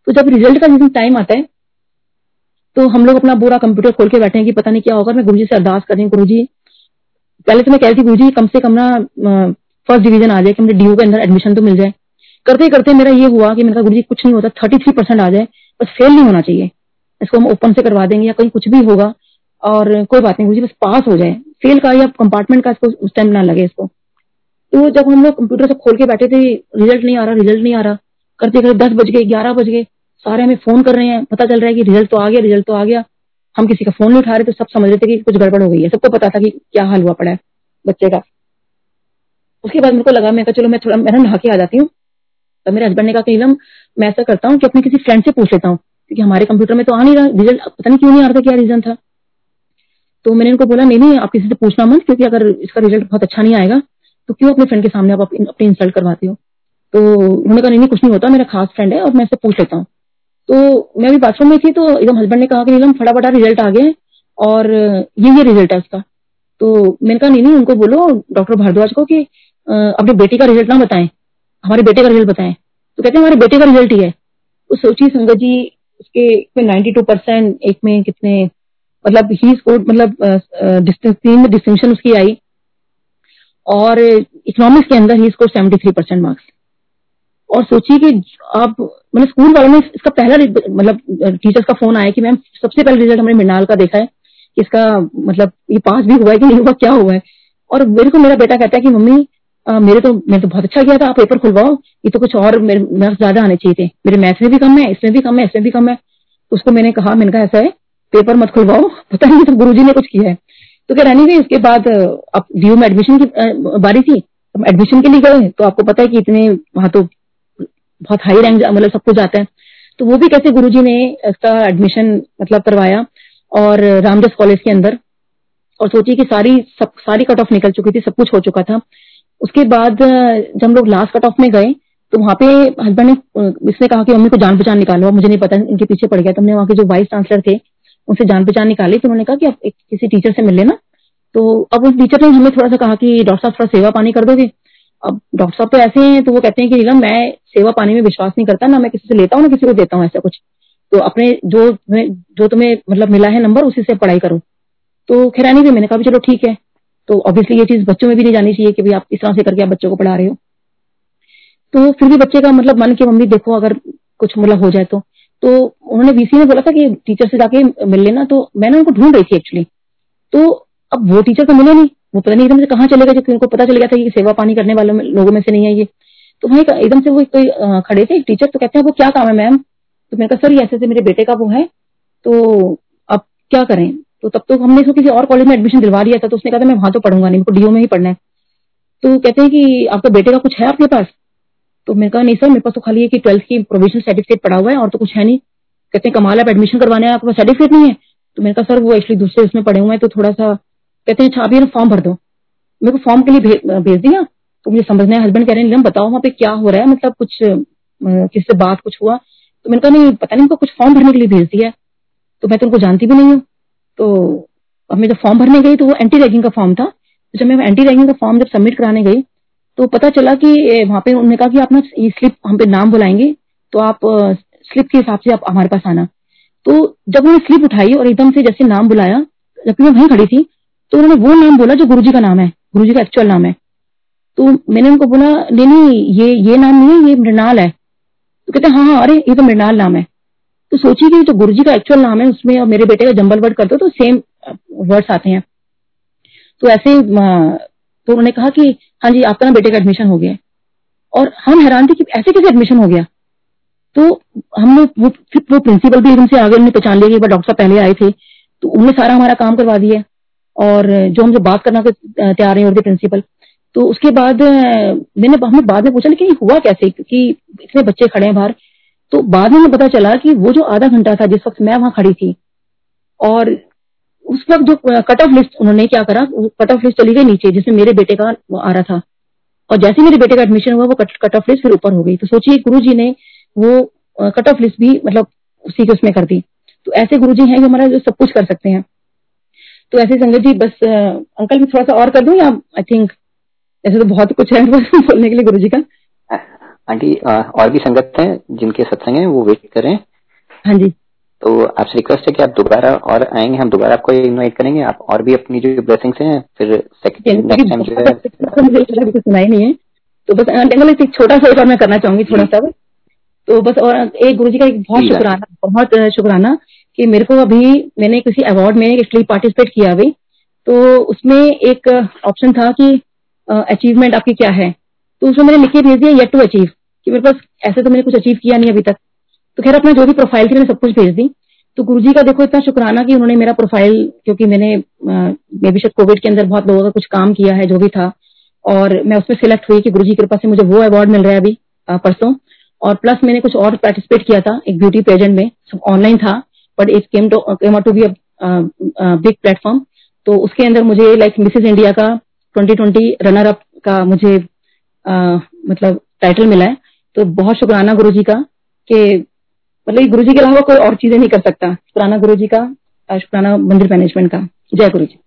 तो जब रिजल्ट का जिस दिन टाइम आता है तो हम लोग अपना पूरा कंप्यूटर खोल के बैठे हैं कि पता नहीं क्या होगा। मैं गुरुजी से अरदास कर रही हूँ गुरुजी, पहले तो मैं कह रही थी गुरुजी कम से कम ना फर्स्ट डिवीजन आ जाए कि मुझे डी यू के अंदर एडमिशन तो मिल जाए। करते करते मेरा ये हुआ कि मैंने कहा गुरुजी कुछ नहीं होता, थर्टी थ्री परसेंट आ जाए बस, फेल नहीं होना चाहिए, इसको हम ओपन से करवा देंगे या कहीं कुछ भी होगा और कोई बात नहीं गुरुजी, बस पास हो जाए, फेल का या कंपार्टमेंट का इसको उस टाइम ना लगे इसको। तो जब हम लोग कंप्यूटर से खोल के बैठे थे रिजल्ट नहीं आ रहा, रिजल्ट नहीं आ रहा, करते करते दस बज गए, ग्यारह बज गए, सारे हमें फोन कर रहे हैं, पता चल रहा है कि रिजल्ट तो आ गया, रिजल्ट तो आ गया। हम किसी का फोन नहीं उठा रहे, तो सब समझ रहे थे कि कुछ गड़बड़ हो गई है, सबको पता था कि क्या हाल हुआ पड़ा है बच्चे का। उसके बाद मेरे को लगा, मैं कहा चलो मैं थोड़ा मैं नहा के आ जाती हूँ। तो मेरे हस्बैंड ने कहा कि नीलम मैं ऐसा करता हूँ कि अपने किसी फ्रेंड से पूछ लेता हूँ क्योंकि हमारे कंप्यूटर में तो आ नहीं रहा रिजल्ट, पता नहीं क्यों नहीं आ रहा था, क्या रीजन था। तो मैंने उनको बोला नहीं नहीं आप किसी से पूछना मत, क्योंकि अगर इसका रिजल्ट बहुत अच्छा नहीं आएगा तो क्यों अपने फ्रेंड के सामने आप अपनी इंसल्ट करवाती हो। तो उन्होंने कहा नहीं नहीं कुछ नहीं होता, मेरा खास फ्रेंड है और मैं इससे पूछ लेता हूँ। तो मैं भी बाथरूम में थी तो एकदम हस्बैंड ने कहा कि नीलम फटाफट रिजल्ट आ गया और ये ये रिजल्ट है उसका। तो मैंने कहा नहीं नहीं उनको बोलो डॉक्टर भारद्वाज को कि अपने बेटे का रिजल्ट ना बताएं, हमारे बेटे का रिजल्ट बताएं। तो कहते हैं हमारे बेटे का रिजल्ट ही है। तो सोचिए संगत जी उसके नाइनटी टू परसेंट एक में कितने मतलब ही स्कोर मतलब तीन में डिस्टिंक्शन उसकी आई और इकोनॉमिक्स के अंदर ही score seventy three percent marks. और सोचिए कि आप मतलब स्कूल वालों ने इसका पहला मतलब टीचर्स का फोन आया कि मैम सबसे पहले रिजल्ट हमने मृणाल का देखा है, इसका मतलब ये पास भी हुआ है कि नहीं हुआ, क्या हुआ है। और मेरे को मेरा बेटा कहता है कि मम्मी आ, मेरे तो मैं तो बहुत अच्छा किया था, आप पेपर खुलवाओ, ये तो कुछ और मार्क्स ज्यादा आने चाहिए थे, मेरे मैथ्स में भी कम है, इसमें भी कम है, इसमें भी कम है। उसको मैंने कहा मैंने कहा ऐसा है पेपर मत खुलवाओ, पता नहीं तो गुरुजी ने कुछ किया है। तो कह रही इसके बाद आप डीयू में एडमिशन की बारी थी, एडमिशन के लिए गए तो आपको पता है कि इतने वहां तो बहुत हाई रैंक मतलब सब कुछ आता है। तो वो भी कैसे गुरुजी ने इसका एडमिशन मतलब करवाया और रामदास कॉलेज के अंदर। और सोचिए कि सारी सब सारी कट ऑफ निकल चुकी थी, सब कुछ हो चुका था। उसके बाद जब हम लोग लास्ट कट ऑफ में गए तो वहां पे हस्बैंड ने इसने कहा कि मम्मी को जान पहचान निकालो, मुझे नहीं पता इनके पीछे पड़ गया। तो हमने वहाँ के जो वाइस चांसलर थे उनसे जान पहचान निकाली। तो उन्होंने कहा कि आप किसी टीचर से मिल लेना। तो अब उस टीचर ने हमें थोड़ा सा कहा कि डॉक्टर साहब थोड़ा सेवा पानी कर दोगे। अब डॉक्टर साहब तो ऐसे हैं तो वो कहते हैं कि नीलम मैं सेवा पानी में विश्वास नहीं करता, ना मैं किसी से लेता हूँ ना किसी को देता हूँ ऐसा कुछ, तो अपने जो जो तुम्हें मतलब मिला है नंबर उसी से पढ़ाई करो। तो खैरानी भी मैंने कहा चलो ठीक है। तो ऑब्वियसली ये चीज बच्चों में भी नहीं जानी चाहिए कि भाई आप इस तरह से करके आप बच्चों को पढ़ा रहे हो। तो फिर भी बच्चे का मतलब मन के मम्मी देखो अगर कुछ मतलब हो जाए तो तो उन्होंने वीसी ने बोला था कि टीचर से जाके मिल लेना। तो मैंने उनको ढूंढ रही थी एक्चुअली। तो अब वो टीचर तो मिले नहीं, वो पता नहीं एकदम से कहाँ चले गए क्योंकि उनको पता चल गया था कि सेवा पानी करने वालों में लोगों में से नहीं है ये। तो वही एकदम से वो कोई खड़े थे टीचर, तो कहते हैं वो क्या काम है मैम। तो मैंने कहा सर ये ऐसे से मेरे बेटे का वो है तो अब क्या करें। तो तब तो हमने इसको किसी और कॉलेज में एडमिशन दिलवा दिया था। तो उसने कहा था मैं वहां तो पढ़ूंगा नहीं, मेरे को डीओ में ही पढ़ना है। तो कहते हैं कि आपके बेटे का कुछ है आपके पास। तो मैंने कहा नहीं सर मेरे पास तो खाली है कि ट्वेल्थ की प्रोविजनल सर्टिफिकेट पड़ा हुआ है और तो कुछ है नहीं। कहते हैं कमाल आप एडमिशन करवाने है, आपके पास सर्टिफिकेट नहीं है। तो मैंने कहा सर वो एक्चुअली दूसरे उसमें पड़े हुए हैं। तो थोड़ा सा कहते हैं अच्छा आप ये फॉर्म भर दो। मेरे को फॉर्म के लिए भेज दिया। तो मुझे समझना है, हस्बैंड कह रहे हैं नीलम बताओ वहाँ पे क्या हो रहा है, मतलब कुछ किसी से बात कुछ हुआ। तो मैंने कहा नहीं पता नहीं, उनको कुछ फॉर्म भरने के लिए भेज दिया है। तो मैं तो उनको जानती भी नहीं हूँ। तो अब मैं जब फॉर्म भरने गई तो वो एंटी रैगिंग का फॉर्म था। तो जब मैं एंटी रैगिंग का फॉर्म जब सबमिट कराने गई तो पता चला कि वहां पे उन्होंने कहा कि आप ना ये स्लिप हम पे नाम बुलाएंगे तो आप स्लिप के हिसाब से आप हमारे पास आना। तो जब उन्होंने स्लिप उठाई और एकदम से जैसे नाम बुलाया, जबकि मैं वहीं खड़ी थी, तो उन्होंने वो नाम बोला जो गुरुजी का नाम है, गुरुजी का एक्चुअल नाम है। तो मैंने उनको बोला नहीं नहीं ये ये नाम नहीं है, ये मृणाल है। तो कहते हैं हाँ हाँ अरे ये तो मृणाल नाम है। तो सोचिए कि जो गुरुजी का एक्चुअल नाम है उसमें और मेरे बेटे का जंबल वर्ड कर दो तो सेम वर्ड्स आते हैं। तो ऐसे तो उन्होंने कहा कि हाँ जी आपका ना बेटे का एडमिशन हो गया। और हम हैरान थे कि ऐसे कैसे एडमिशन हो गया। तो हमने वो, वो प्रिंसिपल भी उनसे आगे उन्होंने पहचान लिया कि एक बार डॉक्टर साहब पहले आए थे तो उन्होंने सारा हमारा काम करवा दिया और जो हमसे बात करना तैयार है उनके प्रिंसिपल। तो उसके बाद मैंने हमने बाद में पूछा कि हुआ कैसे कि इतने बच्चे खड़े हैं बाहर। तो बाद में पता चला कि वो जो आधा घंटा था जिस वक्त मैं वहां खड़ी थी और उस वक्त जो कट ऑफ लिस्ट उन्होंने क्या करा कट ऑफ लिस्ट चली गई नीचे जिसमें मेरे बेटे का आ रहा था और जैसे मेरे बेटे का एडमिशन हुआ वो कट ऑफ लिस्ट फिर ऊपर हो गई। तो सोचिए गुरुजी ने वो कट ऑफ लिस्ट भी मतलब उसी के उसमें कर दी। तो ऐसे गुरुजी हैं जो हमारा जो सब कुछ कर सकते हैं। तो ऐसे संगत जी बस अंकल मैं थोड़ा सा और कर दूं या आई थिंक ऐसे तो बहुत कुछ है बोलने के लिए गुरुजी का। आंटी और भी संगत हैं जिनके सत्संग हैं वो वेट करें। हाँ जी तो आपसे रिक्वेस्ट है कि आप दोबारा और आएंगे हम दोबारा आपको इनवाइट करेंगे। आप और भी अपनी जो ब्लेसिंग्स हैं फिर सेकंड नेक्स्ट टाइम जो है सुनाई नहीं है तो बस अंकल एक छोटा सा एक और मैं करना चाहूंगी थोड़ा सा। तो बस और एक गुरुजी का एक बहुत शुक्राना बहुत शुक्राना कि मेरे को अभी मैंने किसी अवार्ड में इसलिए पार्टिसिपेट किया अभी। तो उसमें एक ऑप्शन था कि अचीवमेंट आपकी क्या है तो उसमें मैंने लिख के भेज दिया येट टू अचीव कि मेरे पास ऐसे तो मैंने कुछ अचीव किया नहीं अभी तक। तो खैर अपना जो भी प्रोफाइल थी मैंने सब कुछ भेज दी। तो गुरुजी का देखो इतना शुक्राना कि उन्होंने मेरा प्रोफाइल क्योंकि मैंने मे बी शायद कोविड के अंदर बहुत लोगों का कुछ काम किया है जो भी था और मैं उसमें सिलेक्ट हुई कि गुरुजी की कृपा से मुझे वो अवार्ड मिल रहा है अभी परसों। और प्लस मैंने कुछ और पार्टिसिपेट किया था एक ब्यूटी पेजेंट में सब ऑनलाइन था but it came to came out to be a big platform. तो उसके अंदर मुझे लाइक मिसेज इंडिया का ट्वेंटी ट्वेंटी रनर अप का मुझे uh, मतलब टाइटल मिला है। तो बहुत शुक्राना गुरुजी का कि मतलब गुरुजी के अलावा कोई और चीजें नहीं कर सकता। शुक्राना गुरुजी का शुक्राना मंदिर मैनेजमेंट का। जय गुरुजी।